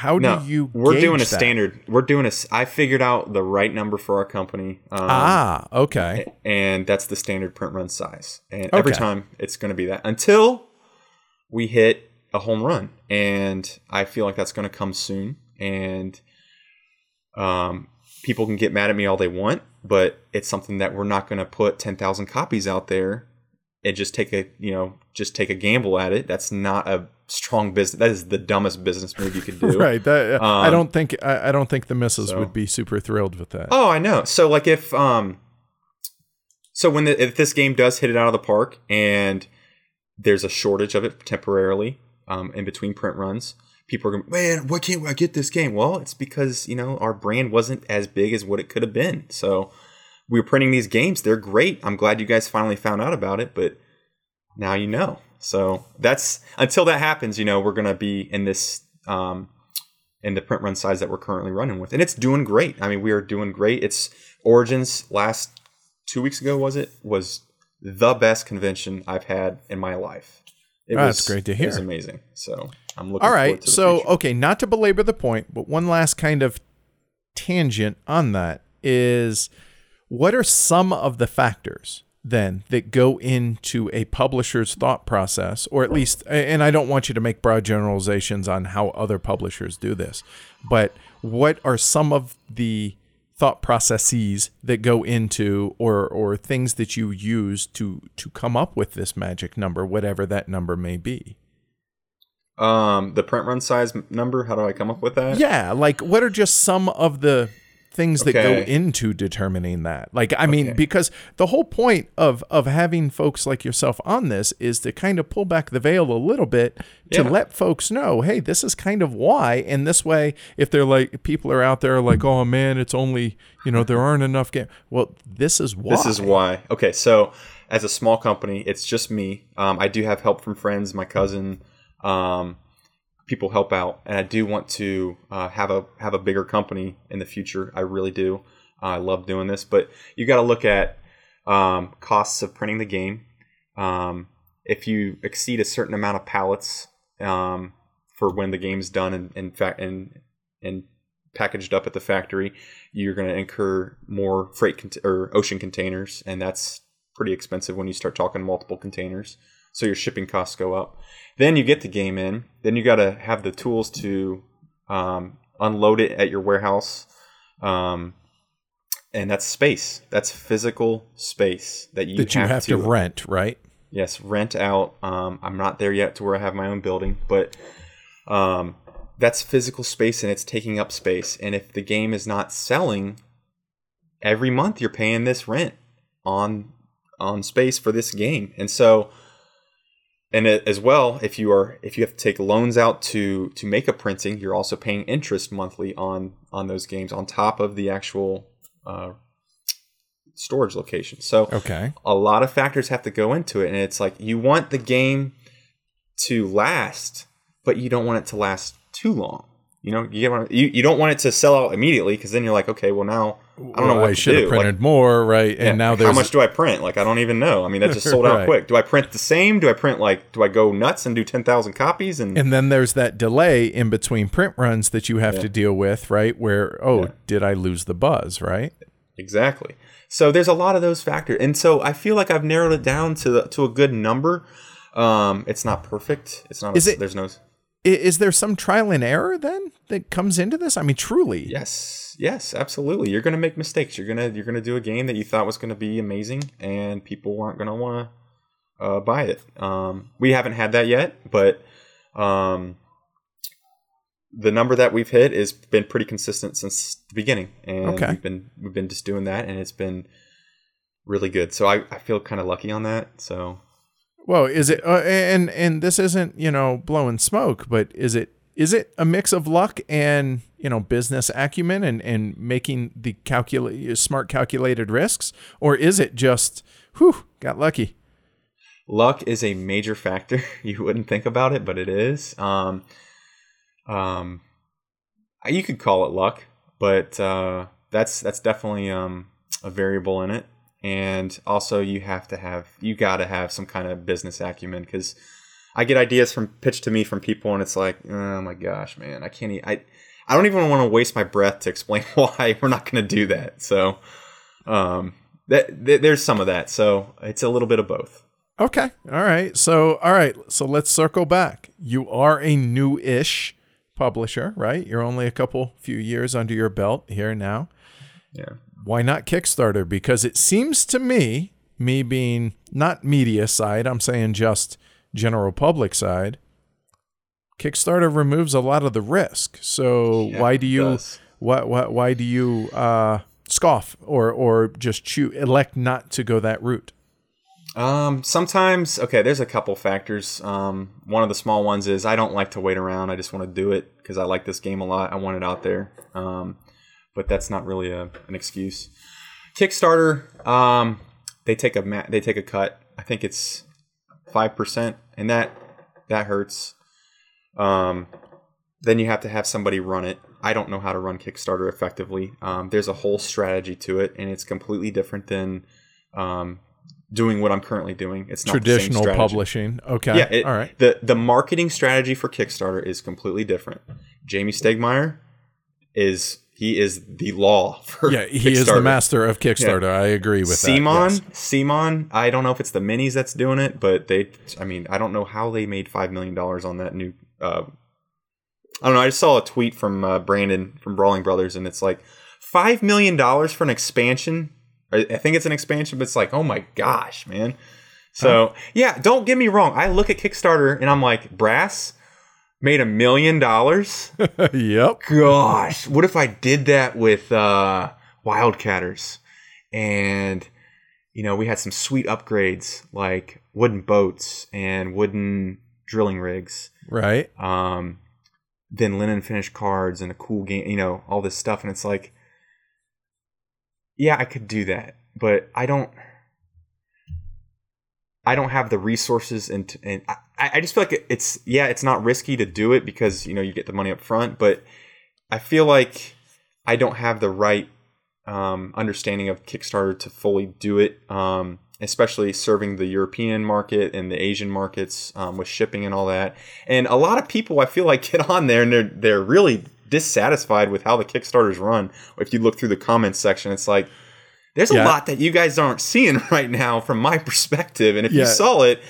figured out the right number for our company. Okay. And that's the standard print run size. And every time it's going to be that until we hit a home run. And I feel like that's going to come soon. And people can get mad at me all they want, but it's something that we're not going to put 10,000 copies out there and just take a gamble at it. That's not a strong business. That is the dumbest business move you could do. Right. That, I don't think the missus would be super thrilled with that. Oh, I know. So like if this game does hit it out of the park and there's a shortage of it temporarily, in between print runs, people are going, man, why can't I get this game? Well, it's because, our brand wasn't as big as what it could have been. So we were printing these games. They're great. I'm glad you guys finally found out about it, but now you know. So that's, until that happens, you know, we're going to be in this, in the print run size that we're currently running with. And it's doing great. I mean, we are doing great. It's Origins last 2 weeks ago, was the best convention I've had in my life. That's great to hear. It was amazing. So I'm looking forward to the future. Okay, not to belabor the point, but one last kind of tangent on that is, what are some of the factors then that go into a publisher's thought process, or at least, and I don't want you to make broad generalizations on how other publishers do this, but what are some of the thought processes that go into, or things that you use to come up with this magic number, whatever that number may be? The print run size number, how do I come up with that? Yeah, like what are just some of the things that go into determining that? Like, I mean, because the whole point of having folks like yourself on this is to kind of pull back the veil a little bit to let folks know, hey, this is kind of why. And this way, if they're like, people are out there like, oh man, it's only, you know, there aren't enough games. Well, this is why. This is why. Okay. So as a small company, it's just me. I do have help from friends, my cousin, people help out, and I do want to have a bigger company in the future. I really do. I love doing this, but you got to look at costs of printing the game. If you exceed a certain amount of pallets for when the game's done and packaged up at the factory, you're going to incur more freight or ocean containers, and that's pretty expensive when you start talking multiple containers. So your shipping costs go up. Then you get the game in. Then you got to have the tools to unload it at your warehouse. And that's space. That's physical space that you have to rent, right? Yes, rent out. I'm not there yet to where I have my own building. But that's physical space, and it's taking up space. And if the game is not selling, every month you're paying this rent on space for this game. And so... And as well, if you have to take loans out to make a printing, you're also paying interest monthly on those games on top of the actual storage location. So a lot of factors have to go into it. And it's like, you want the game to last, but you don't want it to last too long. You know, you don't want it to sell out immediately, because then you're like, okay, well now I don't know what I should have printed, like, more, right? And now there's... how much do I print? Like, I don't even know. I mean, that just sold out quick. Do I print the same? Do I print do I go nuts and do 10,000 copies? And then there's that delay in between print runs that you have to deal with, right? Where did I lose the buzz? Right? Exactly. So there's a lot of those factors, and so I feel like I've narrowed it down to a good number. It's not perfect. It's not. Is there some trial and error then that comes into this? I mean, truly. Yes, absolutely. You're going to make mistakes. You're going to do a game that you thought was going to be amazing, and people aren't going to want to buy it. We haven't had that yet, but the number that we've hit has been pretty consistent since the beginning, and we've been just doing that, and it's been really good. So I feel kind of lucky on that. So. Well, is it and this isn't, you know, blowing smoke, but is it a mix of luck and, you know, business acumen and making the smart calculated risks, or is it just got lucky? Luck is a major factor. You wouldn't think about it, but it is. You could call it luck, but that's definitely a variable in it. And also, you got to have some kind of business acumen, because I get ideas pitched to me from people, and it's like, oh my gosh, man, I can't. I don't even want to waste my breath to explain why we're not going to do that. So, there's some of that. So it's a little bit of both. Okay. All right. So let's circle back. You are a new-ish publisher, right? You're only few years under your belt here now. Yeah. Why not Kickstarter? Because it seems to me being not media side, I'm saying just general public side, Kickstarter removes a lot of the risk. So why do you scoff or just elect not to go that route? Sometimes, there's a couple factors. One of the small ones is I don't like to wait around. I just want to do it because I like this game a lot. I want it out there. But that's not really an excuse. Kickstarter, they take a cut. I think it's 5%, and that hurts. Then you have to have somebody run it. I don't know how to run Kickstarter effectively. There's a whole strategy to it, and it's completely different than doing what I'm currently doing. It's not traditional the same publishing. Okay. Yeah, all right. The marketing strategy for Kickstarter is completely different. Jamie Stegmaier is the law for Kickstarter. Yeah, he is the master of Kickstarter. Yeah. I agree with that. Yes. Simon, I don't know if it's the minis that's doing it, but I don't know how they made $5 million on that new I don't know. I just saw a tweet from Brandon from Brawling Brothers, and it's like $5 million for an expansion. I think it's an expansion, but it's like, oh my gosh, man. So, yeah, don't get me wrong. I look at Kickstarter, and I'm like, Brass made $1 million? Yep. Gosh, what if I did that with Wildcatters? And, we had some sweet upgrades like wooden boats and wooden drilling rigs. Right. Then linen finished cards and a cool game, all this stuff. And it's like, yeah, I could do that, but I don't have the resources. And I just feel like it's not risky to do it because, you get the money up front, but I feel like I don't have the right understanding of Kickstarter to fully do it, especially serving the European market and the Asian markets with shipping and all that. And a lot of people, I feel like, get on there and they're really dissatisfied with how the Kickstarters run. If you look through the comments section, it's like, there's a lot that you guys aren't seeing right now from my perspective. And if you saw it,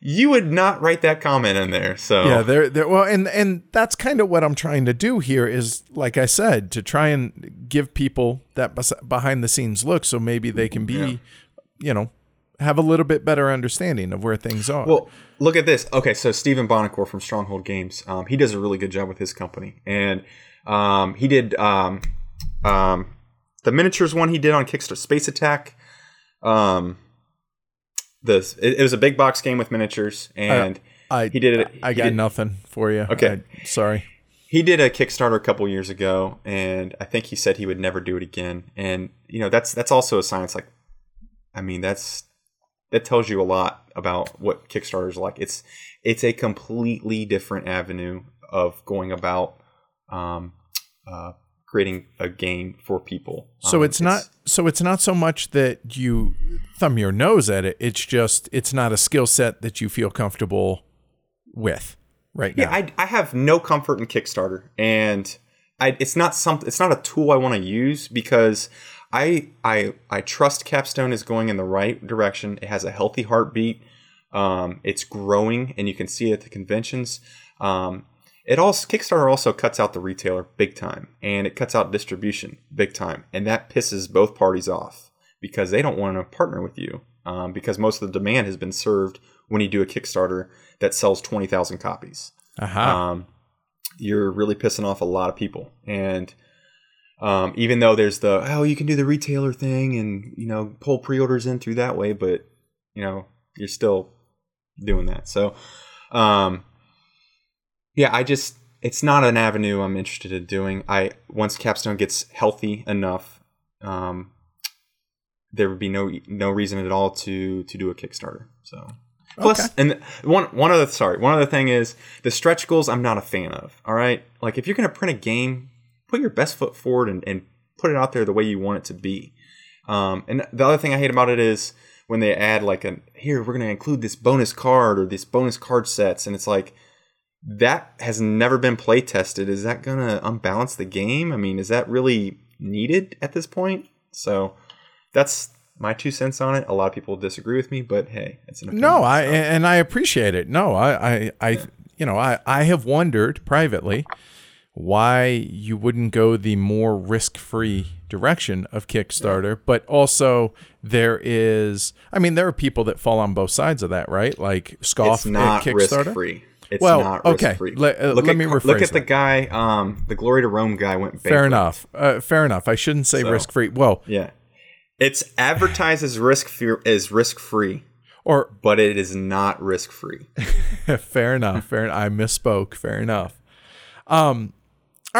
you would not write that comment in there. So yeah, well, and that's kind of what I'm trying to do here is, like I said, to try and give people that behind the scenes look, so maybe they can be, have a little bit better understanding of where things are. Well, look at this. Okay, so Stephen Bonacore from Stronghold Games, he does a really good job with his company, and he did the miniatures one he did on Kickstarter, Space Attack. It was a big box game with miniatures, and he did it. Nothing for you. Okay, sorry. He did a Kickstarter a couple years ago, and I think he said he would never do it again. And that's also a sign. It's like, that tells you a lot about what Kickstarter is like. It's a completely different avenue of going about creating a game for people. So it's not so much that you thumb your nose at it. It's just it's not a skill set that you feel comfortable with right now. Yeah, I have no comfort in Kickstarter, and it's not a tool I want to use because I trust Capstone is going in the right direction. It has a healthy heartbeat. It's growing, and you can see it at the conventions. Kickstarter also cuts out the retailer big time, and it cuts out distribution big time, and that pisses both parties off because they don't want to partner with you because most of the demand has been served when you do a Kickstarter that sells 20,000 copies. You're really pissing off a lot of people, and even though there's you can do the retailer thing and, pull pre-orders in through that way, but, you're still doing that. So, it's not an avenue I'm interested in doing. Once Capstone gets healthy enough, there would be no reason at all to do a Kickstarter. So. Plus, and one other thing is the stretch goals I'm not a fan of. All right. Like if you're going to print a game, put your best foot forward and put it out there the way you want it to be. And the other thing I hate about it is when they add we're going to include this bonus card or this bonus card sets. And it's like, that has never been play tested. Is that going to unbalance the game? I mean, is that really needed at this point? So that's my 2 cents on it. A lot of people disagree with me, but hey, it's an opinion. No, and I appreciate it. No, I have wondered privately why you wouldn't go the more risk-free direction of Kickstarter, but also there are people that fall on both sides of that, right? Like scoff at Kickstarter. Risk-free. Risk-free. Let me rephrase that. The guy, the Glory to Rome guy went bankrupt. Fair enough. I shouldn't say risk-free. Well, yeah, it's advertised as risk-free. But it is not risk-free. Fair enough. I misspoke. Fair enough. All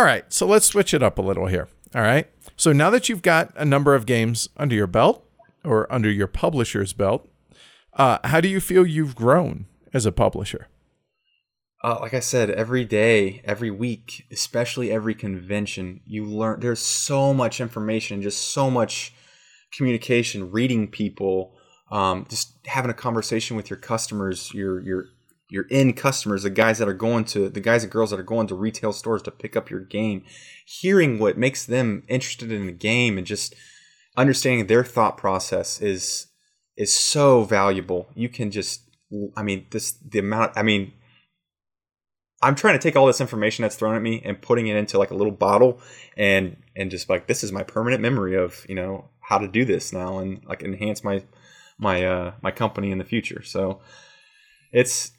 right, so let's switch it up a little here. All right, so now that you've got a number of games under your belt or under your publisher's belt, How do you feel you've grown as a publisher? Like I said, every day, every week, especially every convention, you learn. There's so much information, just so much communication, reading people, just having a conversation with your customers, your end customers, the guys and girls that are going to retail stores to pick up your game, hearing what makes them interested in the game, and just understanding their thought process is so valuable. You can just, I'm trying to take all this information that's thrown at me and putting it into like a little bottle and just like, this is my permanent memory of, how to do this now and like enhance my company in the future. So it's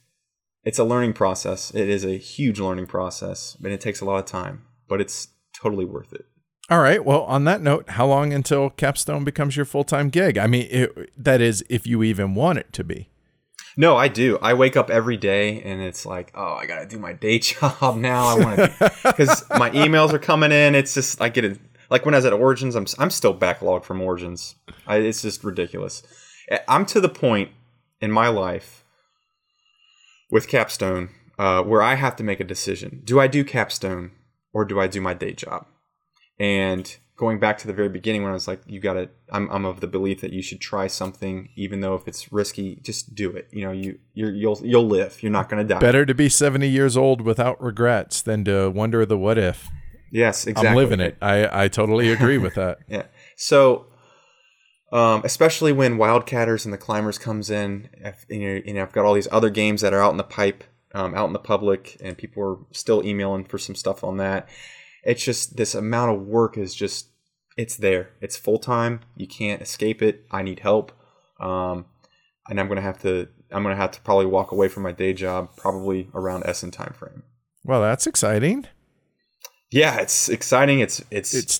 a learning process. It is a huge learning process, and it takes a lot of time, but it's totally worth it. All right. Well, on that note, how long until Capstone becomes your full-time gig? I mean, that is, if you even want it to be. No, I do. I wake up every day and it's like, oh, I got to do my day job now. I want to, because my emails are coming in. It's just, I get it. Like when I was at Origins, I'm still backlogged from Origins. It's just ridiculous. I'm to the point in my life with Capstone where I have to make a decision. Do I do Capstone or do I do my day job? And going back to the very beginning when I was like, I'm of the belief that you should try something, even though if it's risky, just do it. You'll live. You're not going to die. Better to be 70 years old without regrets than to wonder the what if. Yes, exactly. I'm living it. I totally agree with that. Yeah. So, especially when Wildcatters and the Climbers comes in, I've got all these other games that are out in the pipe, out in the public, and people are still emailing for some stuff on that. It's just this amount of work is just, it's there. It's full time. You can't escape it. I need help. And I'm going to have to probably walk away from my day job probably around Essen timeframe. Well, that's exciting. Yeah, it's exciting. It's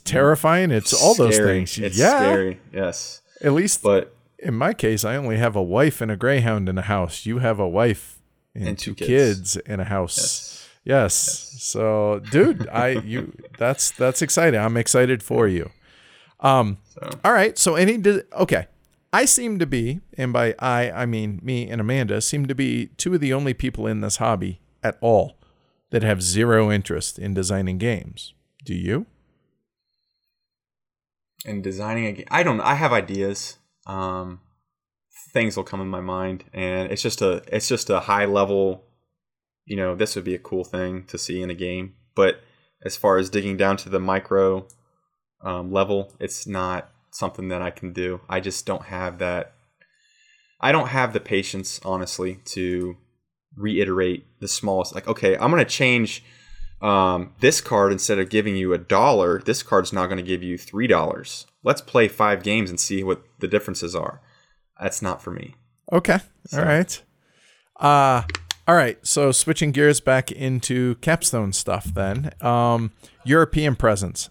terrifying. It's scary. All those things. It's scary. Yes. At least, but in my case, I only have a wife and a greyhound in a house. You have a wife and two kids in a house. Yes. So, dude, that's exciting. I'm excited for you. All right. So okay. I seem to be, and by I mean me and Amanda, seem to be two of the only people in this hobby at all that have zero interest in designing games. Do you? In designing a game? I don't know. I have ideas. Things will come in my mind, and it's just a high level, this would be a cool thing to see in a game. But as far as digging down to the micro level, it's not something that I can do. I just don't have that. I don't have the patience, honestly, to reiterate the smallest, like, okay, I'm going to change this card. Instead of giving you $1, this card's now going to give you $3. Let's play 5 games and see what the differences are. That's not for me. Okay. So. All right. All right. So switching gears back into Capstone stuff then, European presence.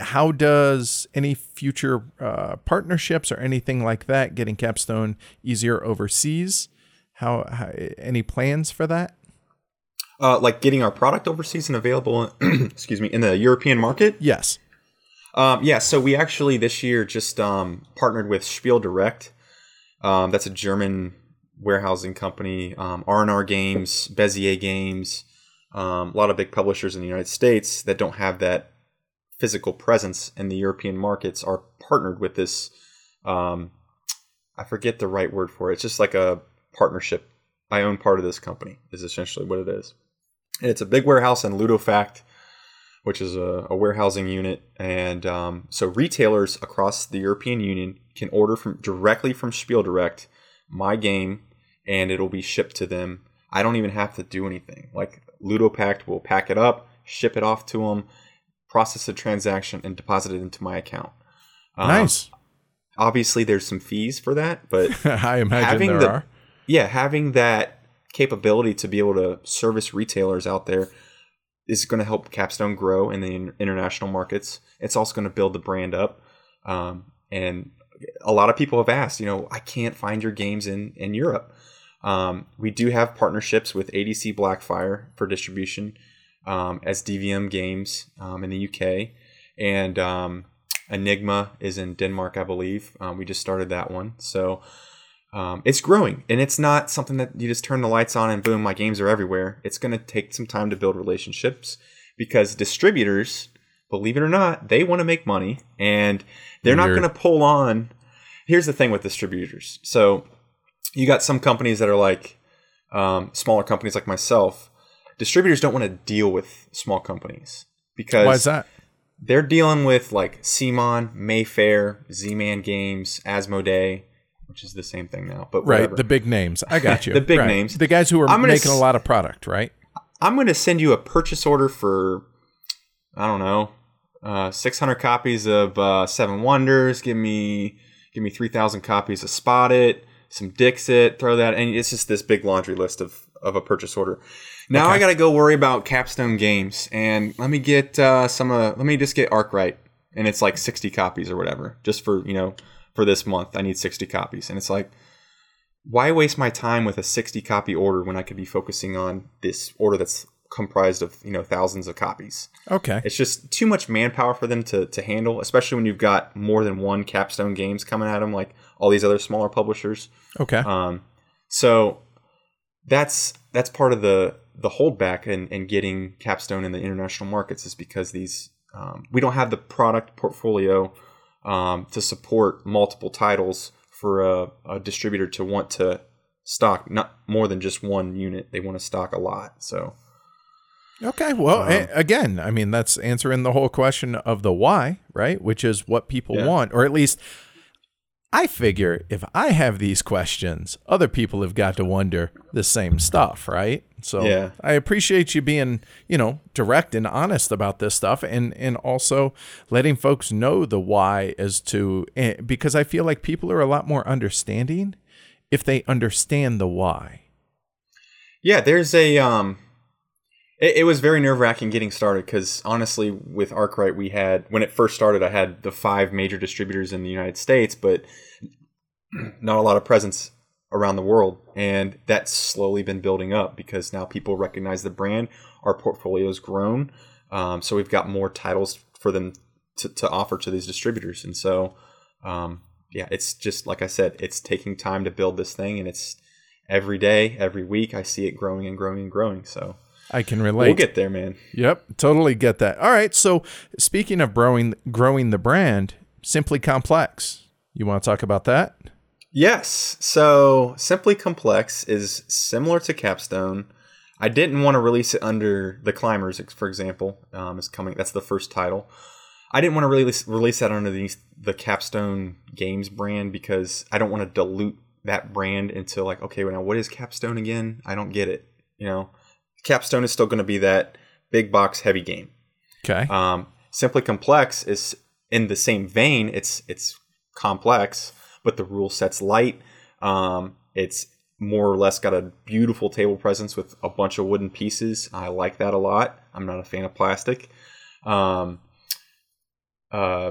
How does any future partnerships or anything like that getting Capstone easier overseas? How any plans for that? Like getting our product overseas and available, in the European market? Yes. Yeah. So we actually this year just partnered with Spiel Direct. That's a German warehousing company, R&R Games, Bezier Games, a lot of big publishers in the United States that don't have that physical presence in the European markets are partnered with this. I forget the right word for it. It's just like a partnership. I own part of this company is essentially what it is. And it's a big warehouse in Ludofact, which is a warehousing unit. And so retailers across the European Union can order directly from Spiel Direct my game, and it'll be shipped to them. I don't even have to do anything. Like Ludopact will pack it up, ship it off to them, process the transaction, and deposit it into my account. Nice. Obviously, there's some fees for that, but I imagine there are. Yeah, having that capability to be able to service retailers out there is going to help Capstone grow in the international markets. It's also going to build the brand up. And a lot of people have asked, I can't find your games in Europe. We do have partnerships with ADC Blackfire for distribution as DVM Games in the UK. And Enigma is in Denmark, I believe. We just started that one. So It's growing, and it's not something that you just turn the lights on and boom, my games are everywhere. It's going to take some time to build relationships because distributors, believe it or not, they want to make money, and they're not going to pull on. Here's the thing with distributors. So you got some companies that are like smaller companies like myself. Distributors don't want to deal with small companies because why is that? They're dealing with like CMON, Mayfair, Z-Man Games, Asmodee, which is the same thing now, but whatever. Right, the big names. I got you. The big names. The guys who are making a lot of product, right? I'm going to send you a purchase order for, I don't know, 600 copies of Seven Wonders. Give me 3,000 copies of Spot It, some Dixit, throw that. And it's just this big laundry list of a purchase order. Now I got to go worry about Capstone Games. And let me get let me just get Arkwright. And it's like 60 copies or whatever, just for, you know, for this month, I need 60 copies. And it's like, why waste my time with a 60 copy order when I could be focusing on this order that's comprised of, you know, thousands of copies? Okay. It's just too much manpower for them to handle, especially when you've got more than one Capstone Games coming at them, like all these other smaller publishers. Okay. So that's part of the holdback in getting Capstone in the international markets is because these we don't have the product portfolio to support multiple titles for a distributor to want to stock not more than just one unit. They want to stock a lot. So, okay. Well, again, I mean, that's answering the whole question of the why, right? Which is what people want, or at least I figure if I have these questions, other people have got to wonder the same stuff, right? So I appreciate you being, you know, direct and honest about this stuff and also letting folks know the why as to, because I feel like people are a lot more understanding if they understand the why. Yeah, there's a, it was very nerve-wracking getting started because honestly with Arkwright, we had, when it first started, I had the 5 major distributors in the United States, but not a lot of presence around the world, and that's slowly been building up because now people recognize the brand. Our portfolio's grown, so we've got more titles for them to offer to these distributors. And so, it's just like I said, it's taking time to build this thing, and it's every day, every week. I see it growing and growing and growing. So I can relate. We'll get there, man. Yep, totally get that. All right. So speaking of growing the brand, Simply Complex. You want to talk about that? Yes. So Simply Complex is similar to Capstone. I didn't want to release it under The Climbers, for example. Is coming. That's the first title. I didn't want to release that under the Capstone Games brand because I don't want to dilute that brand into like, okay, well, now what is Capstone again? I don't get it. You know, Capstone is still going to be that big box heavy game. Okay. Simply Complex is in the same vein. It's complex, but the rule set's light. It's more or less got a beautiful table presence with a bunch of wooden pieces. I like that a lot. I'm not a fan of plastic. The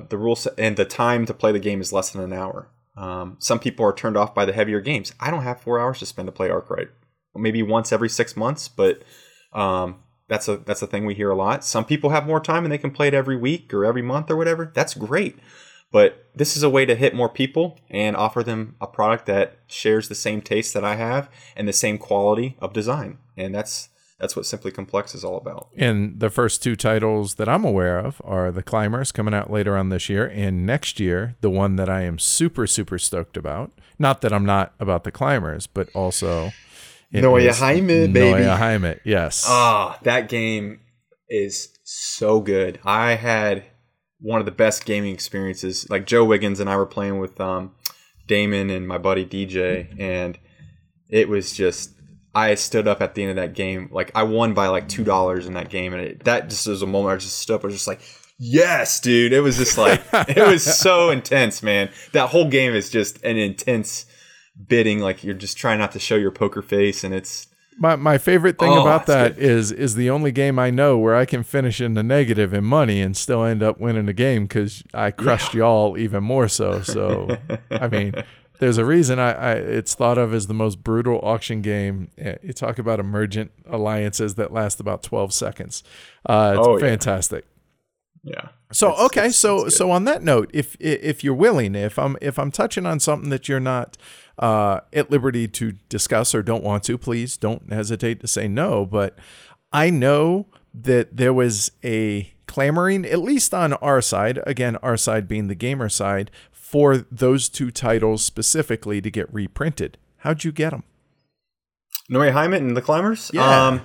rule set and the time to play the game is less than an hour. Some people are turned off by the heavier games. I don't have 4 hours to spend to play Arkwright. Maybe once every 6 months, but that's a thing we hear a lot. Some people have more time and they can play it every week or every month or whatever. That's great. But this is a way to hit more people and offer them a product that shares the same taste that I have and the same quality of design. And that's what Simply Complex is all about. And the first 2 titles that I'm aware of are The Climbers coming out later on this year and next year, the one that I am super, super stoked about. Not that I'm not about The Climbers, but also Neue Heimat, baby. Neue Heimat, yes. Ah, that game is so good. I had one of the best gaming experiences. Like Joe Wiggins and I were playing with Damon and my buddy DJ, and it was just, I stood up at the end of that game. Like I won by like $2 in that game, and that just was a moment I just stood up. I was just like, yes, dude. It was just like, it was so intense, man. That whole game is just an intense bidding. Like you're just trying not to show your poker face, and it's, My favorite thing about that good. is the only game I know where I can finish in the negative in money and still end up winning the game because I crushed y'all even more so. So, I mean, there's a reason it's thought of as the most brutal auction game. You talk about emergent alliances that last about 12 seconds. It's fantastic. Yeah. So it's, okay, it's, so it's so on that note, if you're willing, if I'm touching on something that you're not at liberty to discuss or don't want to, please don't hesitate to say no. But I know that there was a clamoring, at least on our side, again, our side being the gamer side, for those two titles specifically to get reprinted. How'd you get them? Neue Heimat and The Climbers? Yeah.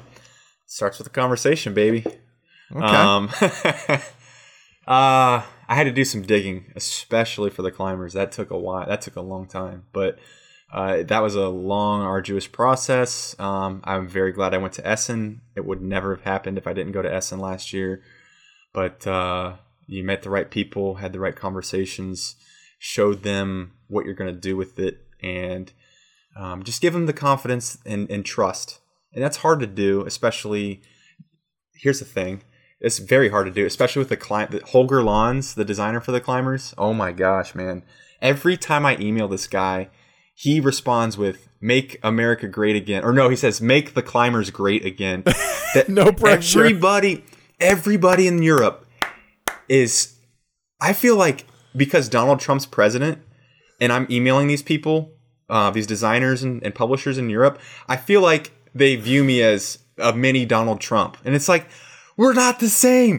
Starts with a conversation, baby. Okay. I had to do some digging, especially for The Climbers. That took a while. That took a long time. But that was a long, arduous process. I'm very glad I went to Essen. It would never have happened if I didn't go to Essen last year. But you met the right people, had the right conversations, showed them what you're going to do with it, and just give them the confidence and trust. And that's hard to do, especially – here's the thing. It's very hard to do, especially with Holger Lons, the designer for The Climbers. Oh, my gosh, man. Every time I email this guy, he responds with, "Make America great again." Or no, he says, "Make The Climbers great again." No pressure. Everybody in Europe is – I feel like because Donald Trump's president and I'm emailing these people, these designers and publishers in Europe, I feel like they view me as a mini Donald Trump. And it's like, we're not the same.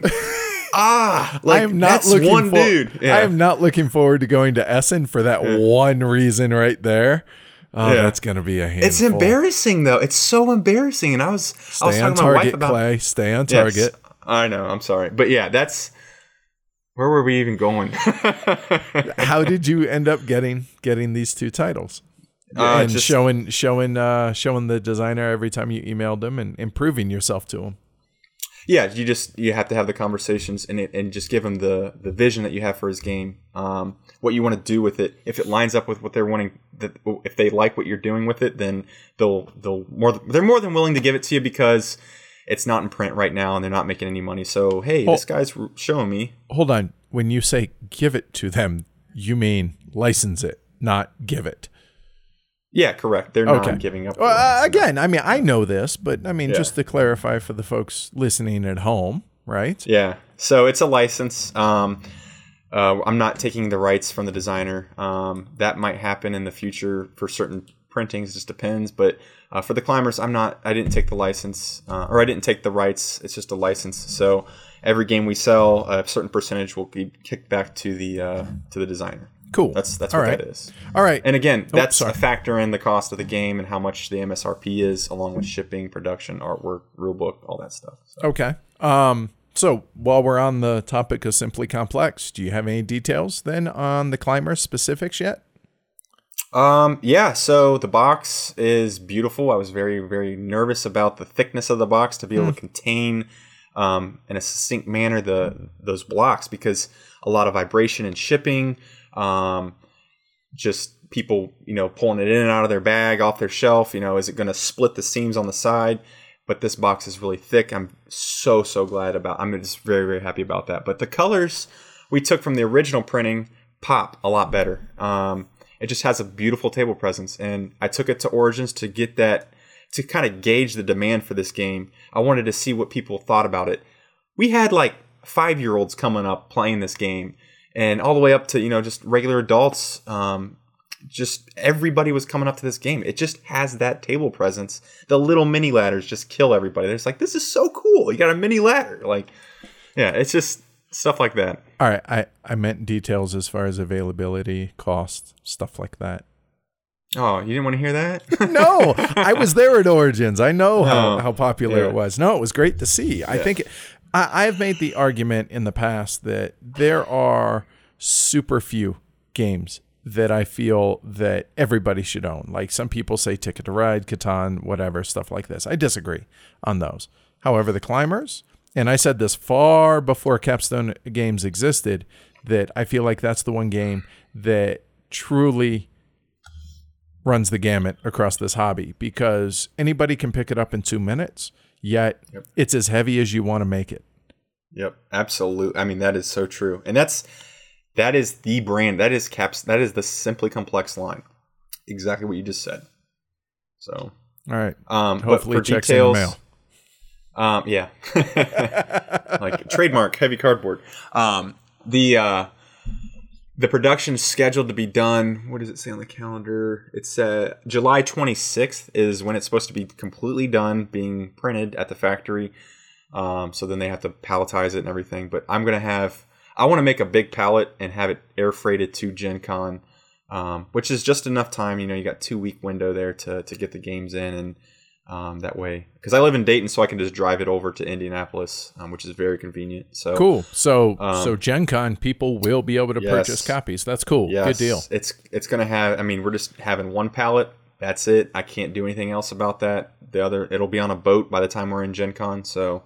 Like, dude. Yeah. I am not looking forward to going to Essen for that one reason right there. Oh, yeah. That's going to be a handful. It's embarrassing, though. It's so embarrassing. And I was talking to my wife about – Stay on target, Clay. Stay on target. I know. I'm sorry. But yeah, that's – where were we even going? How did you end up getting these two titles? And just showing the designer every time you emailed them and improving yourself to them. Yeah, you have to have the conversations and just give them the vision that you have for his game, what you want to do with it. If it lines up with what they're wanting, if they like what you're doing with it, then they're more than willing to give it to you because – it's not in print right now, and they're not making any money. So, hey, this guy's showing me. Hold on. When you say give it to them, you mean license it, not give it. Yeah, correct. They're not giving up. Well, again, I mean, I know this, but I mean, just to clarify for the folks listening at home, right? Yeah. So it's a license. I'm not taking the rights from the designer. That might happen in the future for certain printings, just depends, but for The Climbers, I didn't take the license, or I didn't take the rights. It's just a license, so every game we sell, a certain percentage will be kicked back to the designer. Cool. That's what that is. All right. And again, that's a factor in the cost of the game and how much the MSRP is, along with shipping, production, artwork, rulebook, all that stuff. So. Okay. So while we're on the topic of Simply Complex, do you have any details then on The Climbers specifics yet? Yeah, so the box is beautiful. I was very, very nervous about the thickness of the box to be able to contain in a succinct manner those blocks, because a lot of vibration and shipping, just people, pulling it in and out of their bag, off their shelf, is it going to split the seams on the side? But this box is really thick. I'm so, so glad about it. I'm just very, very happy about that. But the colors we took from the original printing pop a lot better. It just has a beautiful table presence, and I took it to Origins to get that, to kind of gauge the demand for this game. I wanted to see what people thought about it. We had like 5-year-olds coming up playing this game, and all the way up to, just regular adults. Just everybody was coming up to this game. It just has that table presence. The little mini ladders just kill everybody. They're just like, this is so cool. You got a mini ladder. Like, yeah, it's just... stuff like that. All right. I meant details as far as availability, cost, stuff like that. Oh, you didn't want to hear that? No. I was there at Origins. I know how popular it was. No, it was great to see. Yeah. I think I've made the argument in the past that there are super few games that I feel that everybody should own. Like some people say Ticket to Ride, Catan, whatever, stuff like this. I disagree on those. However, The Climbers... and I said this far before Capstone Games existed, that I feel like that's the one game that truly runs the gamut across this hobby, because anybody can pick it up in 2 minutes, yet it's as heavy as you want to make it. Yep, absolutely. I mean, that is so true. And that is the brand. That is the Simply Complex line. Exactly what you just said. So, all right. Hopefully it checks in the mail. Yeah. Like trademark heavy cardboard. The production's scheduled to be done. What does it say on the calendar? It's July 26th is when it's supposed to be completely done being printed at the factory. So then they have to palletize it and everything. But I'm going to have, I want to make a big pallet and have it air freighted to Gen Con, which is just enough time. You know, you got 2-week window there to get the games in. And that way, because I live in Dayton, so I can just drive it over to Indianapolis, which is very convenient. So cool. So so Gen Con people will be able to purchase copies. That's cool. Yes. Good deal. It's going to have, I mean, we're just having one pallet. That's it. I can't do anything else about that. The other, it'll be on a boat by the time we're in Gen Con. So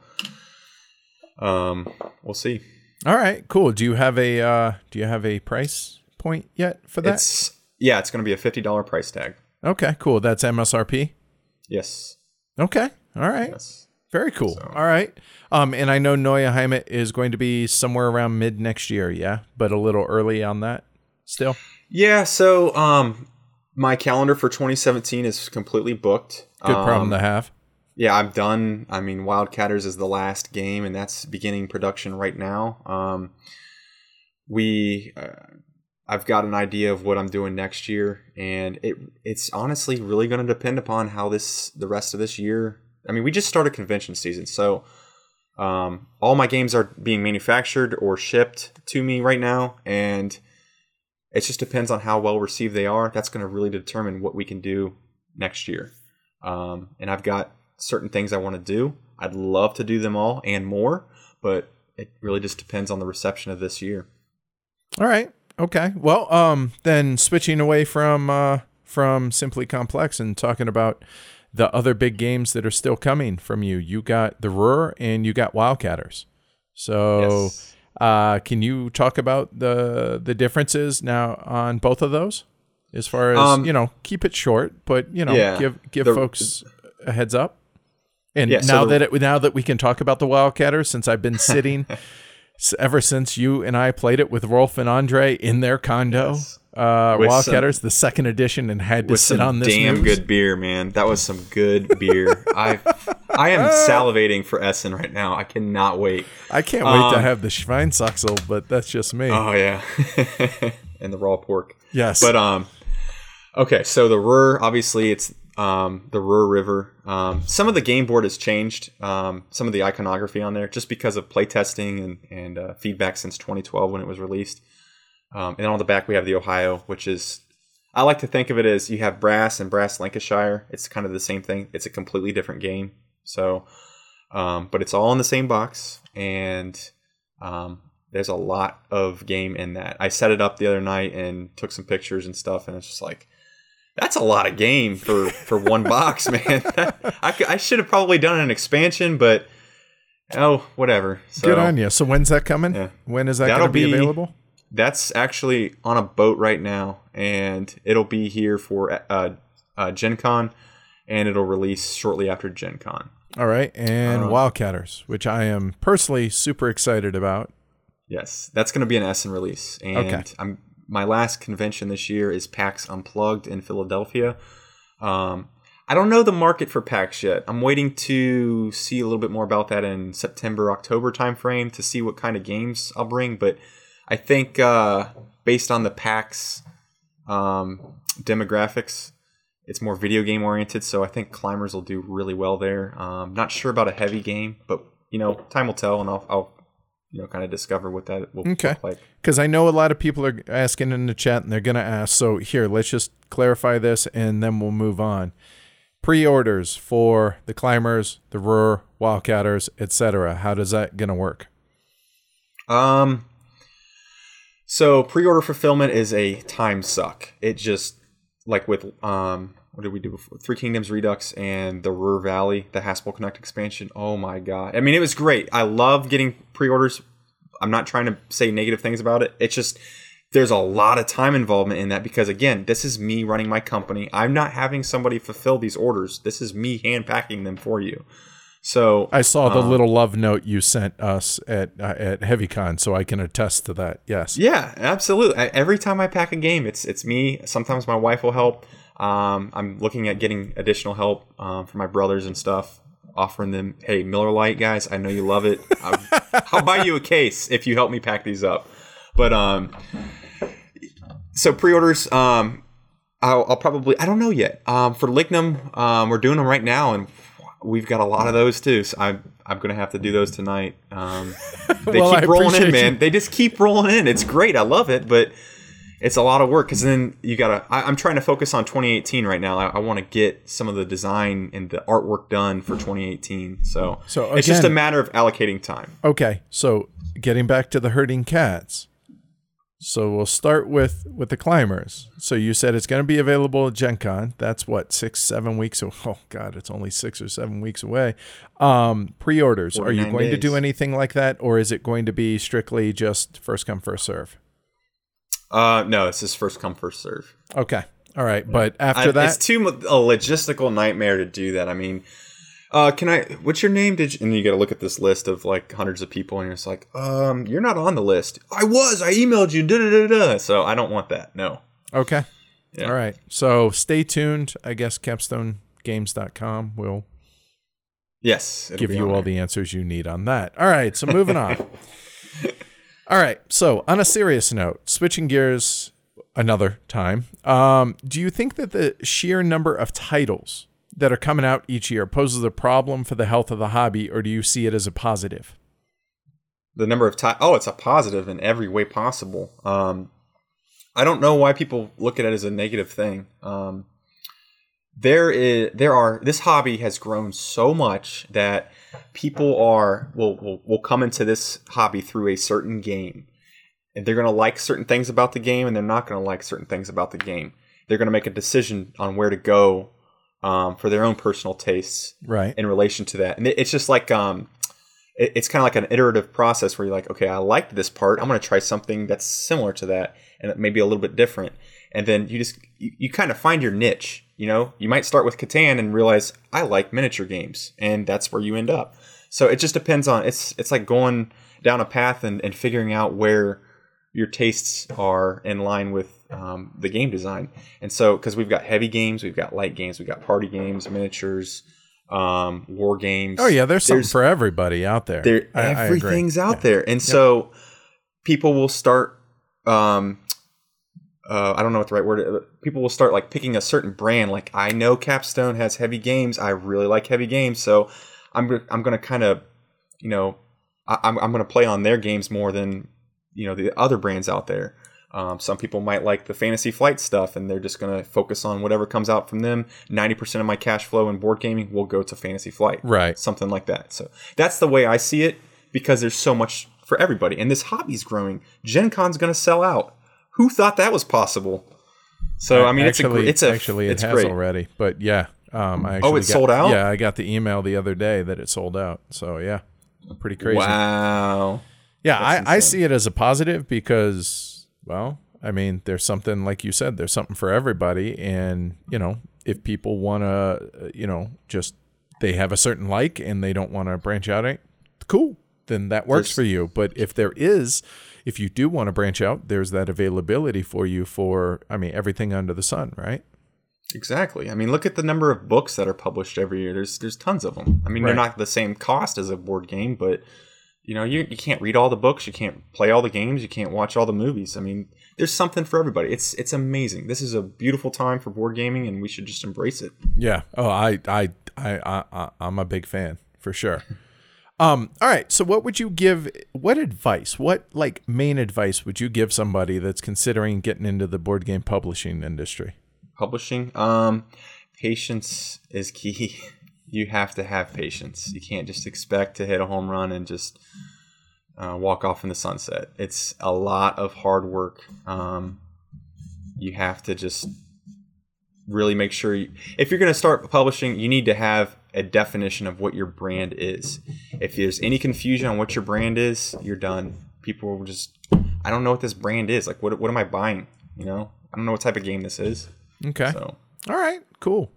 we'll see. All right, cool. Do you have a price point yet for that? It's going to be a $50 price tag. Okay, cool. That's MSRP. Yes. Okay. All right. Yes. Very cool. So. All right. And I know Neue Heimat is going to be somewhere around mid next year, yeah? But a little early on that still? Yeah. So my calendar for 2017 is completely booked. Good problem to have. Yeah, I'm done. I mean, Wildcatters is the last game, and that's beginning production right now. I've got an idea of what I'm doing next year, and it's honestly really going to depend upon how the rest of this year. I mean, we just started convention season, so all my games are being manufactured or shipped to me right now, and it just depends on how well received they are. That's going to really determine what we can do next year. And I've got certain things I want to do. I'd love to do them all and more, but it really just depends on the reception of this year. All right. Okay. Well, then switching away from Simply Complex and talking about the other big games that are still coming from you. You got the Ruhr and you got Wildcatters. So, yes. Can you talk about the differences now on both of those? As far as keep it short, but give folks a heads up. And now that we can talk about the Wildcatters, since I've been sitting. Ever since you and I played it with Rolf and Andre in their condo, Wildcatters, the second edition, and had to sit on this damn news. Good beer, man. That was some good beer. I am salivating for Essen right now. I cannot wait. I can't wait to have the Schweinsachsel, but that's just me. Oh yeah, and the raw pork. Yes, but okay. So the Ruhr, obviously, it's the Ruhr River. Some of the game board has changed, some of the iconography on there, just because of playtesting and feedback since 2012 when it was released. And on the back, we have the Ohio, which is, I like to think of it as you have Brass and Brass Lancashire. It's kind of the same thing. It's a completely different game. So, but it's all in the same box, and there's a lot of game in that. I set it up the other night and took some pictures and stuff, and it's just like, that's a lot of game for one box, man. I should have probably done an expansion, but whatever. So, good on you. So when's that coming? Yeah. When is that going to be available? That's actually on a boat right now, and it'll be here for Gen Con, and it'll release shortly after Gen Con. All right, and Wildcatters, which I am personally super excited about. Yes, that's going to be an Essen release, and okay. My last convention this year is PAX Unplugged in Philadelphia. I don't know the market for PAX yet. I'm waiting to see a little bit more about that in September, October timeframe to see what kind of games I'll bring. But I think based on the PAX demographics, it's more video game oriented. So I think Climbers will do really well there. Not sure about a heavy game, but time will tell, and I'll kind of discover what that will look like. Because I know a lot of people are asking in the chat, and they're going to ask. So here, let's just clarify this, and then we'll move on. Pre-orders for the Climbers, the Ruhr, Wildcatters, etc. How does that going to work? So pre-order fulfillment is a time suck. It just, like with, what did we do before? Three Kingdoms Redux and the Ruhr Valley, the Haspelknecht expansion. Oh my God. I mean, it was great. I love getting pre-orders. I'm not trying to say negative things about it. It's just, there's a lot of time involvement in that because, again, this is me running my company. I'm not having somebody fulfill these orders. This is me hand packing them for you. So I saw the little love note you sent us at HeavyCon, so I can attest to that. Yes. Yeah, absolutely. Every time I pack a game, it's me. Sometimes my wife will help. I'm looking at getting additional help from my brothers and stuff. offering them, hey, Miller Lite, guys, I know you love it. I'll buy you a case if you help me pack these up. But so pre-orders, I'll probably, I don't know yet. For Lignum, we're doing them right now, and we've got a lot of those too. So I'm going to have to do those tonight. They well, keep rolling in, man. They just keep rolling in. It's great. I love it, but it's a lot of work because then you got to – I'm trying to focus on 2018 right now. I want to get some of the design and the artwork done for 2018. So again, it's just a matter of allocating time. Okay. So getting back to the herding cats. So we'll start with the Climbers. So you said it's going to be available at Gen Con. That's what, 6-7 weeks? Oh, God, it's only 6 or 7 weeks away. Pre-orders. Are you going to do anything like that, or is it going to be strictly just first come, first serve? No, it's just first come, first serve. Okay. All right. But after that, it's too a logistical nightmare to do that. I mean, what's your name? And you got to look at this list of like hundreds of people, and it's like, you're not on the list. I emailed you. So I don't want that. No. Okay. Yeah. All right. So stay tuned. I guess capstonegames.com will give you all the answers you need on that. All right. So moving on. All right. So on a serious note, switching gears another time. Do you think that the sheer number of titles that are coming out each year poses a problem for the health of the hobby, or do you see it as a positive? The number of it's a positive in every way possible. I don't know why people look at it as a negative thing. This hobby has grown so much that people will come into this hobby through a certain game, and they're going to like certain things about the game, and they're not going to like certain things about the game. They're going to make a decision on where to go for their own personal tastes, right, in relation to that. And it's just like it's kind of like an iterative process where you're like, okay, I liked this part. I'm going to try something that's similar to that and maybe a little bit different. And then you kind of find your niche. You know, you might start with Catan and realize I like miniature games, and that's where you end up. So it just depends on it's like going down a path and figuring out where your tastes are in line with the game design. And so, because we've got heavy games, we've got light games, we've got party games, miniatures, war games. Oh yeah, there's something for everybody out there. Everything's out there. And so people will start, I don't know what the right word is. People will start like picking a certain brand. Like, I know Capstone has heavy games. I really like heavy games. So I'm going to kind of, you know, I'm going to play on their games more than, you know, the other brands out there. Some people might like the Fantasy Flight stuff, and they're just going to focus on whatever comes out from them. 90% of my cash flow in board gaming will go to Fantasy Flight, right? Something like that. So that's the way I see it, because there's so much for everybody, and this hobby's growing. Gen Con's going to sell out. Who thought that was possible? So I mean, it has already, but yeah. Sold out. Yeah, I got the email the other day that it sold out. So yeah, pretty crazy. Wow. Yeah, I see it as a positive because, well, I mean, there's something, like you said, there's something for everybody. And, you know, if people want to, you know, just they have a certain like and they don't want to branch out, cool, then that works for you. But if you do want to branch out, there's that availability for you for, I mean, everything under the sun, right? Exactly. I mean, look at the number of books that are published every year. There's tons of them. I mean, they're not the same cost as a board game, but you know, you can't read all the books, you can't play all the games, you can't watch all the movies. I mean, there's something for everybody. It's amazing. This is a beautiful time for board gaming, and we should just embrace it. Yeah. Oh, I'm a big fan for sure. All right. So, what would you give? What advice? What like main advice would you give somebody that's considering getting into the board game publishing industry? Publishing. Patience is key. You have to have patience. You can't just expect to hit a home run and just walk off in the sunset. It's a lot of hard work. You have to just really make sure if you're going to start publishing, you need to have a definition of what your brand is. If there's any confusion on what your brand is, you're done. People will I don't know what this brand is. Like, what am I buying? You know, I don't know what type of game this is. Okay. So. All right, cool.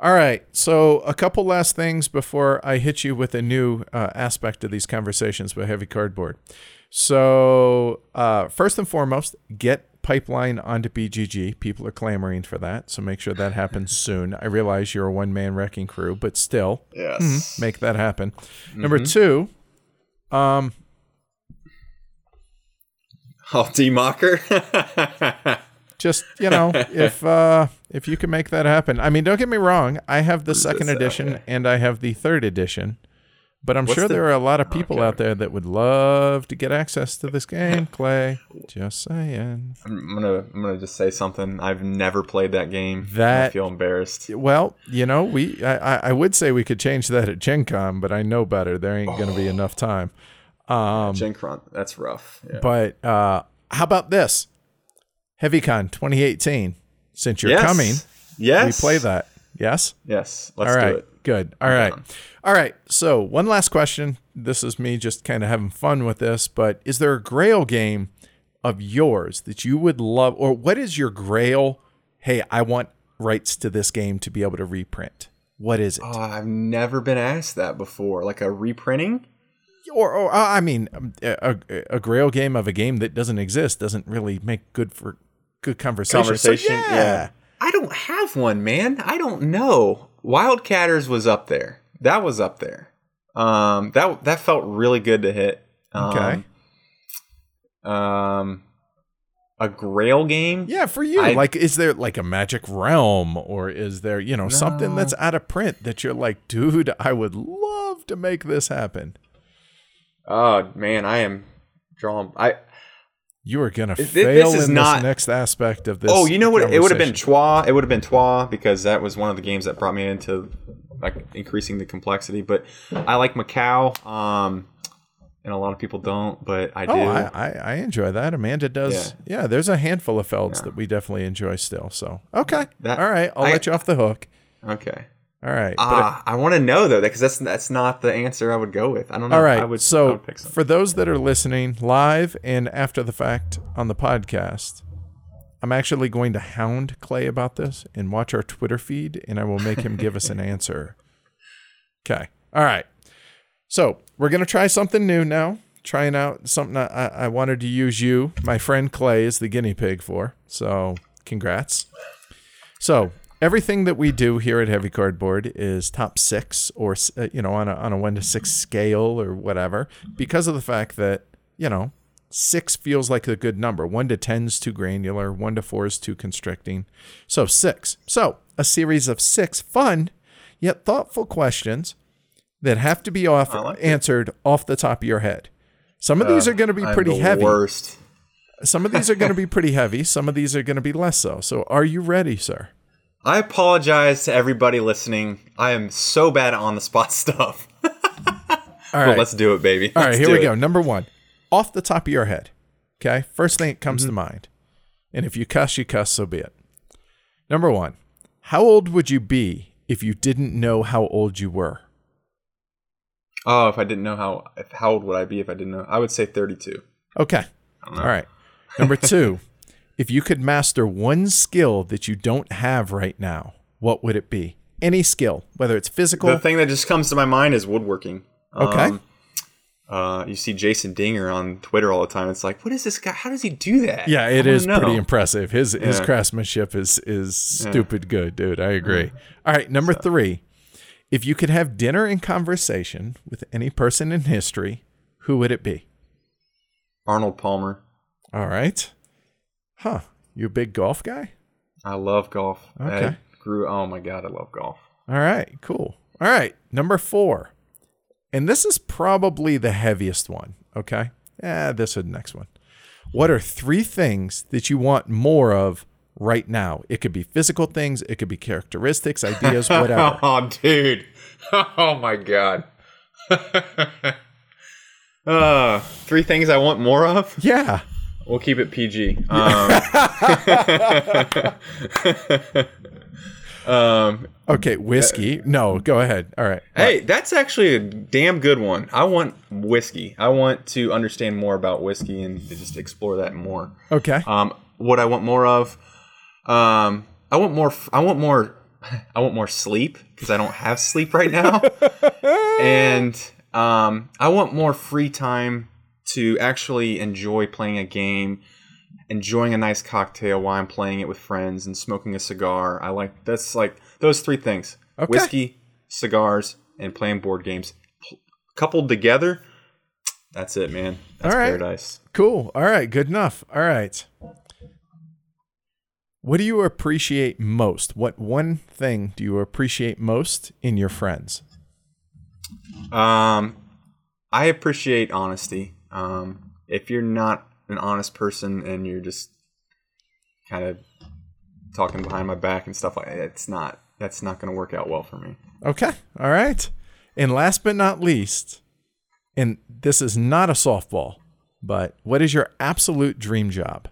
All right, so a couple last things before I hit you with a new aspect of these conversations with Heavy Cardboard. So first and foremost, get Pipeline onto BGG. People are clamoring for that, so make sure that happens soon. I realize you're a one-man wrecking crew, but still, yes. Make that happen. Mm-hmm. Number two, I'll democker. Just, you know, if you can make that happen. I mean, don't get me wrong. I have the second edition and I have the third edition, but I'm sure there are a lot of people out there that would love to get access to this game, Clay. Just saying. I'm gonna just say something. I've never played that game. I feel embarrassed. Well, you know, I would say we could change that at Gen Con, but I know better. There ain't gonna be enough time. Gen Con, that's rough. Yeah. But how about this? HeavyCon 2018, since you're coming, we play that. Yes? Yes. Let's do it. Good. All right. All right. So one last question. This is me just kind of having fun with this, but is there a Grail game of yours that you would love, or what is your Grail? Hey, I want rights to this game to be able to reprint. What is it? Oh, I've never been asked that before. Like a reprinting? Or I mean, a Grail game of a game that doesn't exist doesn't really make good conversation. So, yeah. I don't have one, man. I don't know. Wildcatters was up there. That was up there. That felt really good to hit. A Grail game? Yeah, for you. Like, is there like a Magic Realm, or is there, you know, something that's out of print that you're like, dude, I would love to make this happen? Oh man, I am drawn. You are gonna fail in this next aspect of this. Oh, you know what? It would have been Trois. It would have been Trois because that was one of the games that brought me into like increasing the complexity. But I like Macau, and a lot of people don't, but I do. I enjoy that. Amanda does. Yeah, there's a handful of felds that we definitely enjoy still. So okay, all right, I'll let you off the hook. Okay. All right. I want to know, though, because that's not the answer I would go with. I don't know. All right. I would pick something. For those that are listening live and after the fact on the podcast, I'm actually going to hound Clay about this and watch our Twitter feed, and I will make him give us an answer. Okay. All right. So we're going to try something new now. Trying out something I wanted to use you, my friend Clay, is the guinea pig for. So congrats. So. Everything that we do here at Heavy Cardboard is top six, or you know, on a 1 to 6 scale or whatever, because of the fact that, you know, 6 feels like a good number. 1 to 10 is too granular. 1 to 4 is too constricting. So 6. So a series of 6 fun yet thoughtful questions that have to be answered off the top of your head. Some of these are going to be pretty heavy. Worst. Some of these are going to be pretty heavy. Some of these are going to be less so. So are you ready, sir? I apologize to everybody listening. I am so bad at on-the-spot stuff. All right. Let's do it, baby. All right, here we go. Number 1. Off the top of your head, okay? First thing that comes to mind. And if you cuss, so be it. Number 1. How old would you be if you didn't know how old you were? Oh, if I didn't know how old would I be if I didn't know? I would say 32. Okay. I don't know. All right. Number 2. If you could master one skill that you don't have right now, what would it be? Any skill, whether it's physical. The thing that just comes to my mind is woodworking. Okay. You see Jason Dinger on Twitter all the time. It's like, what is this guy? How does he do that? Yeah, it is pretty impressive. His craftsmanship is stupid good, dude. I agree. All right, number 3. If you could have dinner and conversation with any person in history, who would it be? Arnold Palmer. All right. Huh. You a big golf guy? I love golf. Okay. Oh my God, I love golf. All right. Cool. All right. Number 4. And this is probably the heaviest one. Okay. Yeah, this is the next one. What are 3 things that you want more of right now? It could be physical things. It could be characteristics, ideas, whatever. Oh, dude. Oh my God. 3 things I want more of? Yeah. We'll keep it PG. Okay, whiskey. No, go ahead. All right. Hey, that's actually a damn good one. I want whiskey. I want to understand more about whiskey and just explore that more. Okay. What I want more of? I want more sleep because I don't have sleep right now. And I want more free time to actually enjoy playing a game enjoying a nice cocktail while I'm playing it with friends and smoking a cigar. I like that's like those three things: okay. Whiskey, cigars, and playing board games. Coupled together, that's it, man. That's all right. Paradise. Cool. All right. Good enough. All right. What do you appreciate most? What one thing do you appreciate most in your friends? I appreciate honesty. If you're not an honest person and you're just kind of talking behind my back and stuff like that, that's not going to work out well for me. Okay. All right. And last but not least, and this is not a softball, but what is your absolute dream job?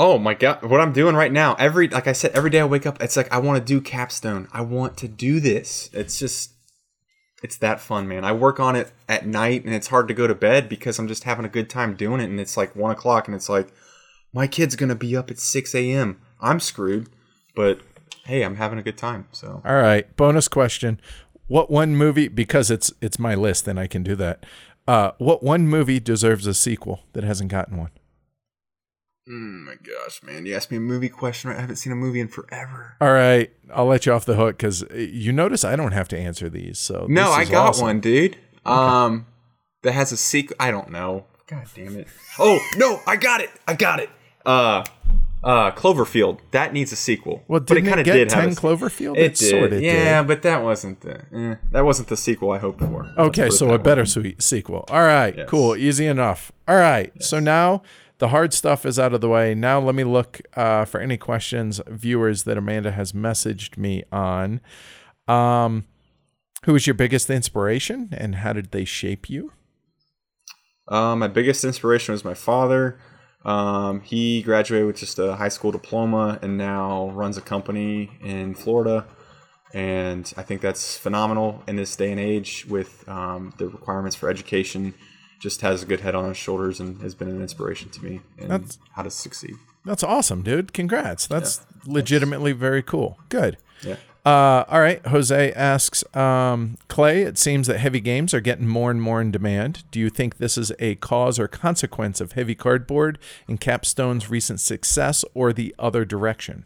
Oh my God, what I'm doing right now, every day I wake up, it's like, I want to do Capstone. I want to do this. It's that fun, man. I work on it at night and it's hard to go to bed because I'm just having a good time doing it. And it's like 1 o'clock and it's like, my kid's going to be up at 6 a.m. I'm screwed, but hey, I'm having a good time. So, all right. Bonus question. What one movie, because it's my list and I can do that. What one movie deserves a sequel that hasn't gotten one? Oh my gosh, man. You asked me a movie question. I haven't seen a movie in forever. All right. I'll let you off the hook because you notice I don't have to answer these. So no, I got awesome. One, dude. Okay. That has a sequel. I don't know. God damn it. Oh, no. I got it. Cloverfield. That needs a sequel. Well, but it kind of did have 10 Cloverfield? It did. Sort of yeah, did. But that wasn't the sequel I hoped for. Okay, so a better sequel. All right. Yes. Cool. Easy enough. All right. Yes. So now... the hard stuff is out of the way. Now let me look for any questions, viewers, that Amanda has messaged me on. Who was your biggest inspiration and how did they shape you? My biggest inspiration was my father. He graduated with just a high school diploma and now runs a company in Florida. And I think that's phenomenal in this day and age with the requirements for education. Just has a good head on his shoulders and has been an inspiration to me in how to succeed. That's awesome, dude. Congrats. That's legitimately very cool. Good. Yeah. All right. Jose asks, Clay, it seems that heavy games are getting more and more in demand. Do you think this is a cause or consequence of heavy cardboard and Capstone's recent success or the other direction?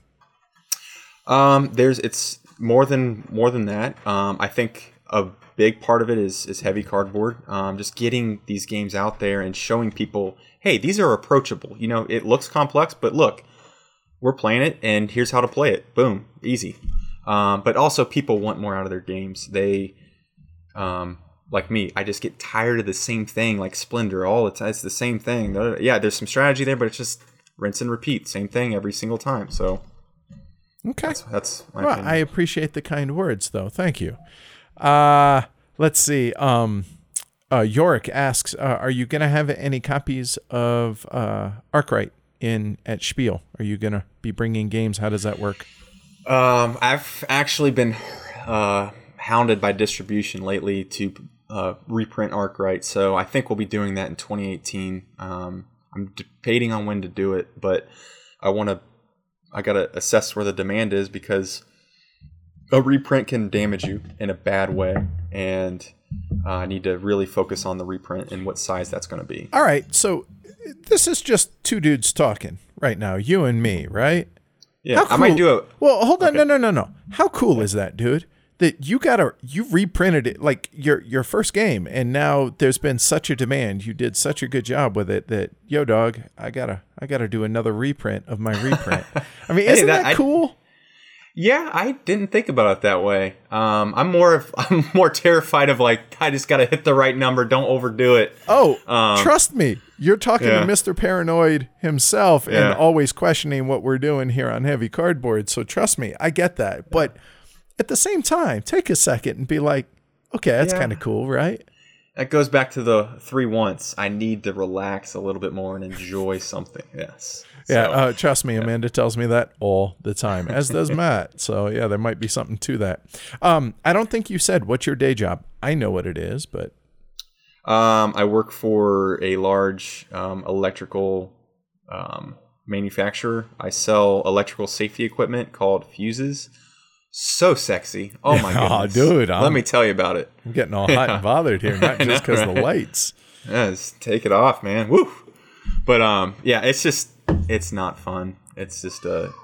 It's more than that. I think a big part of it is heavy cardboard. Just getting these games out there and showing people, hey, these are approachable. You know, it looks complex, but look, we're playing it, and here's how to play it. Boom, easy. But also, people want more out of their games. They, like me, I just get tired of the same thing, like Splendor all the time. It's the same thing. Yeah, there's some strategy there, but it's just rinse and repeat, same thing every single time. So, okay, that's my opinion. I appreciate the kind words, though. Thank you. Let's see. Yorick asks, are you going to have any copies of Arkwright at Spiel? Are you going to be bringing games? How does that work? I've actually been hounded by distribution lately to reprint Arkwright, so I think we'll be doing that in 2018. I'm debating on when to do it, but I got to assess where the demand is because a reprint can damage you in a bad way, and I need to really focus on the reprint and what size that's going to be. All right, so this is just two dudes talking right now, you and me, right? Yeah, cool. I might do a... Well, hold on, okay. No. How cool is that, dude? That you reprinted it, like your first game, and now there's been such a demand. You did such a good job with it that, yo, dog, I gotta do another reprint of my reprint. I mean, isn't that cool? Yeah, I didn't think about it that way. I'm more terrified of like, I just got to hit the right number. Don't overdo it. Oh, trust me. You're talking to Mr. Paranoid himself and always questioning what we're doing here on Heavy Cardboard. So trust me, I get that. But at the same time, take a second and be like, okay, that's kind of cool, right? That goes back to the 3 once. I need to relax a little bit more and enjoy something. Yes. Yeah. So, trust me, Amanda tells me that all the time, as does Matt. So yeah, there might be something to that. I don't think you said what's your day job. I know what it is, but I work for a large electrical manufacturer. I sell electrical safety equipment called fuses. So sexy. Oh my goodness. Oh, dude. Let me tell you about it. I'm getting all hot and bothered here, not just because of the lights. Yeah, just take it off, man. Woo. But yeah, it's just, it's not fun. It's just a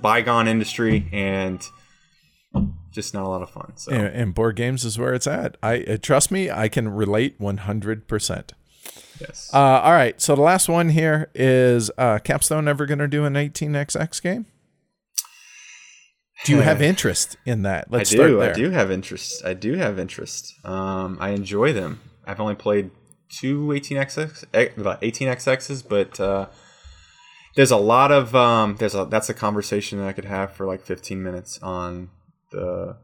bygone industry and just not a lot of fun. So. And board games is where it's at. Trust me, I can relate 100%. Yes. All right. So the last one here is Capstone ever going to do an 18XX game? Do you have interest in that? Let's start there. I do have interest. I enjoy them. I've only played two 18XXs, but there's a lot of that's a conversation that I could have for like 15 minutes on the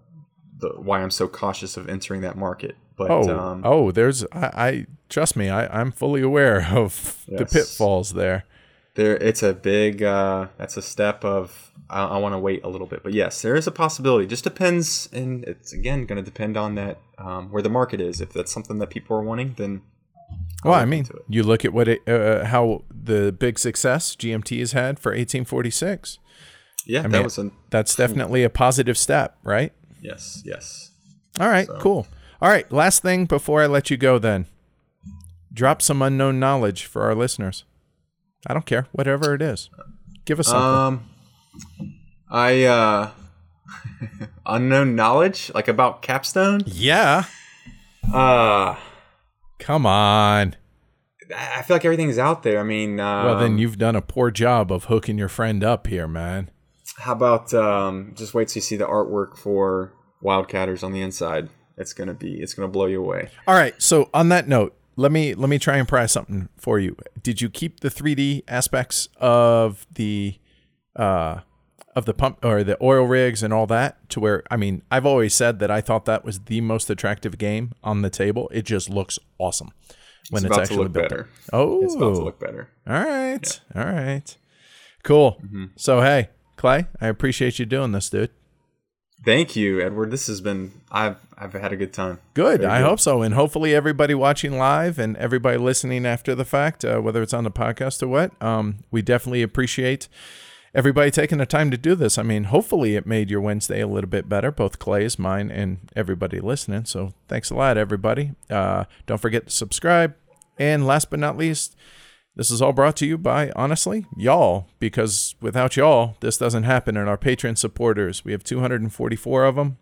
why I'm so cautious of entering that market. But trust me, I'm fully aware of the pitfalls there. It's a big. That's a step of. I want to wait a little bit, but yes, there is a possibility. Just depends, and it's again going to depend on that where the market is. If that's something that people are wanting, then. You look at how the big success GMT has had for 1846. Yeah, that's definitely a positive step, right? Yes. Yes. All right. So. Cool. All right. Last thing before I let you go, then. Drop some unknown knowledge for our listeners. I don't care. Whatever it is. Give us something. Unknown knowledge? Like about Capstone? Yeah. Come on. I feel like everything's out there. I mean... well, then you've done a poor job of hooking your friend up here, man. How about just wait till you see the artwork for Wildcatters on the inside. It's going to blow you away. All right. So on that note, Let me try and pry something for you. Did you keep the 3D aspects of the pump or the oil rigs and all that to where, I mean, I've always said that I thought that was the most attractive game on the table. It just looks awesome when it's actually built better. Oh, it's about to look better. All right. Yeah. All right. Cool. Mm-hmm. So, hey, Clay, I appreciate you doing this, dude. Thank you, Edward. This has been I've had a good time. Good. I hope so. And hopefully everybody watching live and everybody listening after the fact, whether it's on the podcast or what, we definitely appreciate everybody taking the time to do this. I mean, hopefully it made your Wednesday a little bit better, both Clay's, mine, and everybody listening. So thanks a lot, everybody. Don't forget to subscribe. And last but not least, this is all brought to you by, honestly, y'all, because without y'all, this doesn't happen. And our Patreon supporters, we have 244 of them.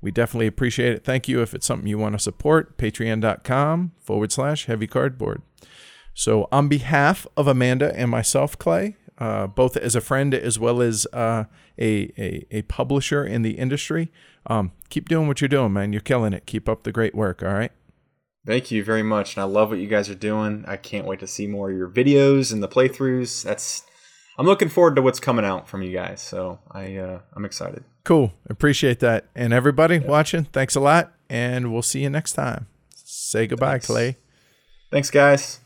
We definitely appreciate it. Thank you. If it's something you want to support, patreon.com/heavycardboard. So on behalf of Amanda and myself, Clay, both as a friend as well as a publisher in the industry, keep doing what you're doing, man. You're killing it. Keep up the great work. All right. Thank you very much, and I love what you guys are doing. I can't wait to see more of your videos and the playthroughs. I'm looking forward to what's coming out from you guys, so I'm excited. Cool. Appreciate that. And everybody watching, thanks a lot, and we'll see you next time. Say goodbye, Clay. Thanks, guys.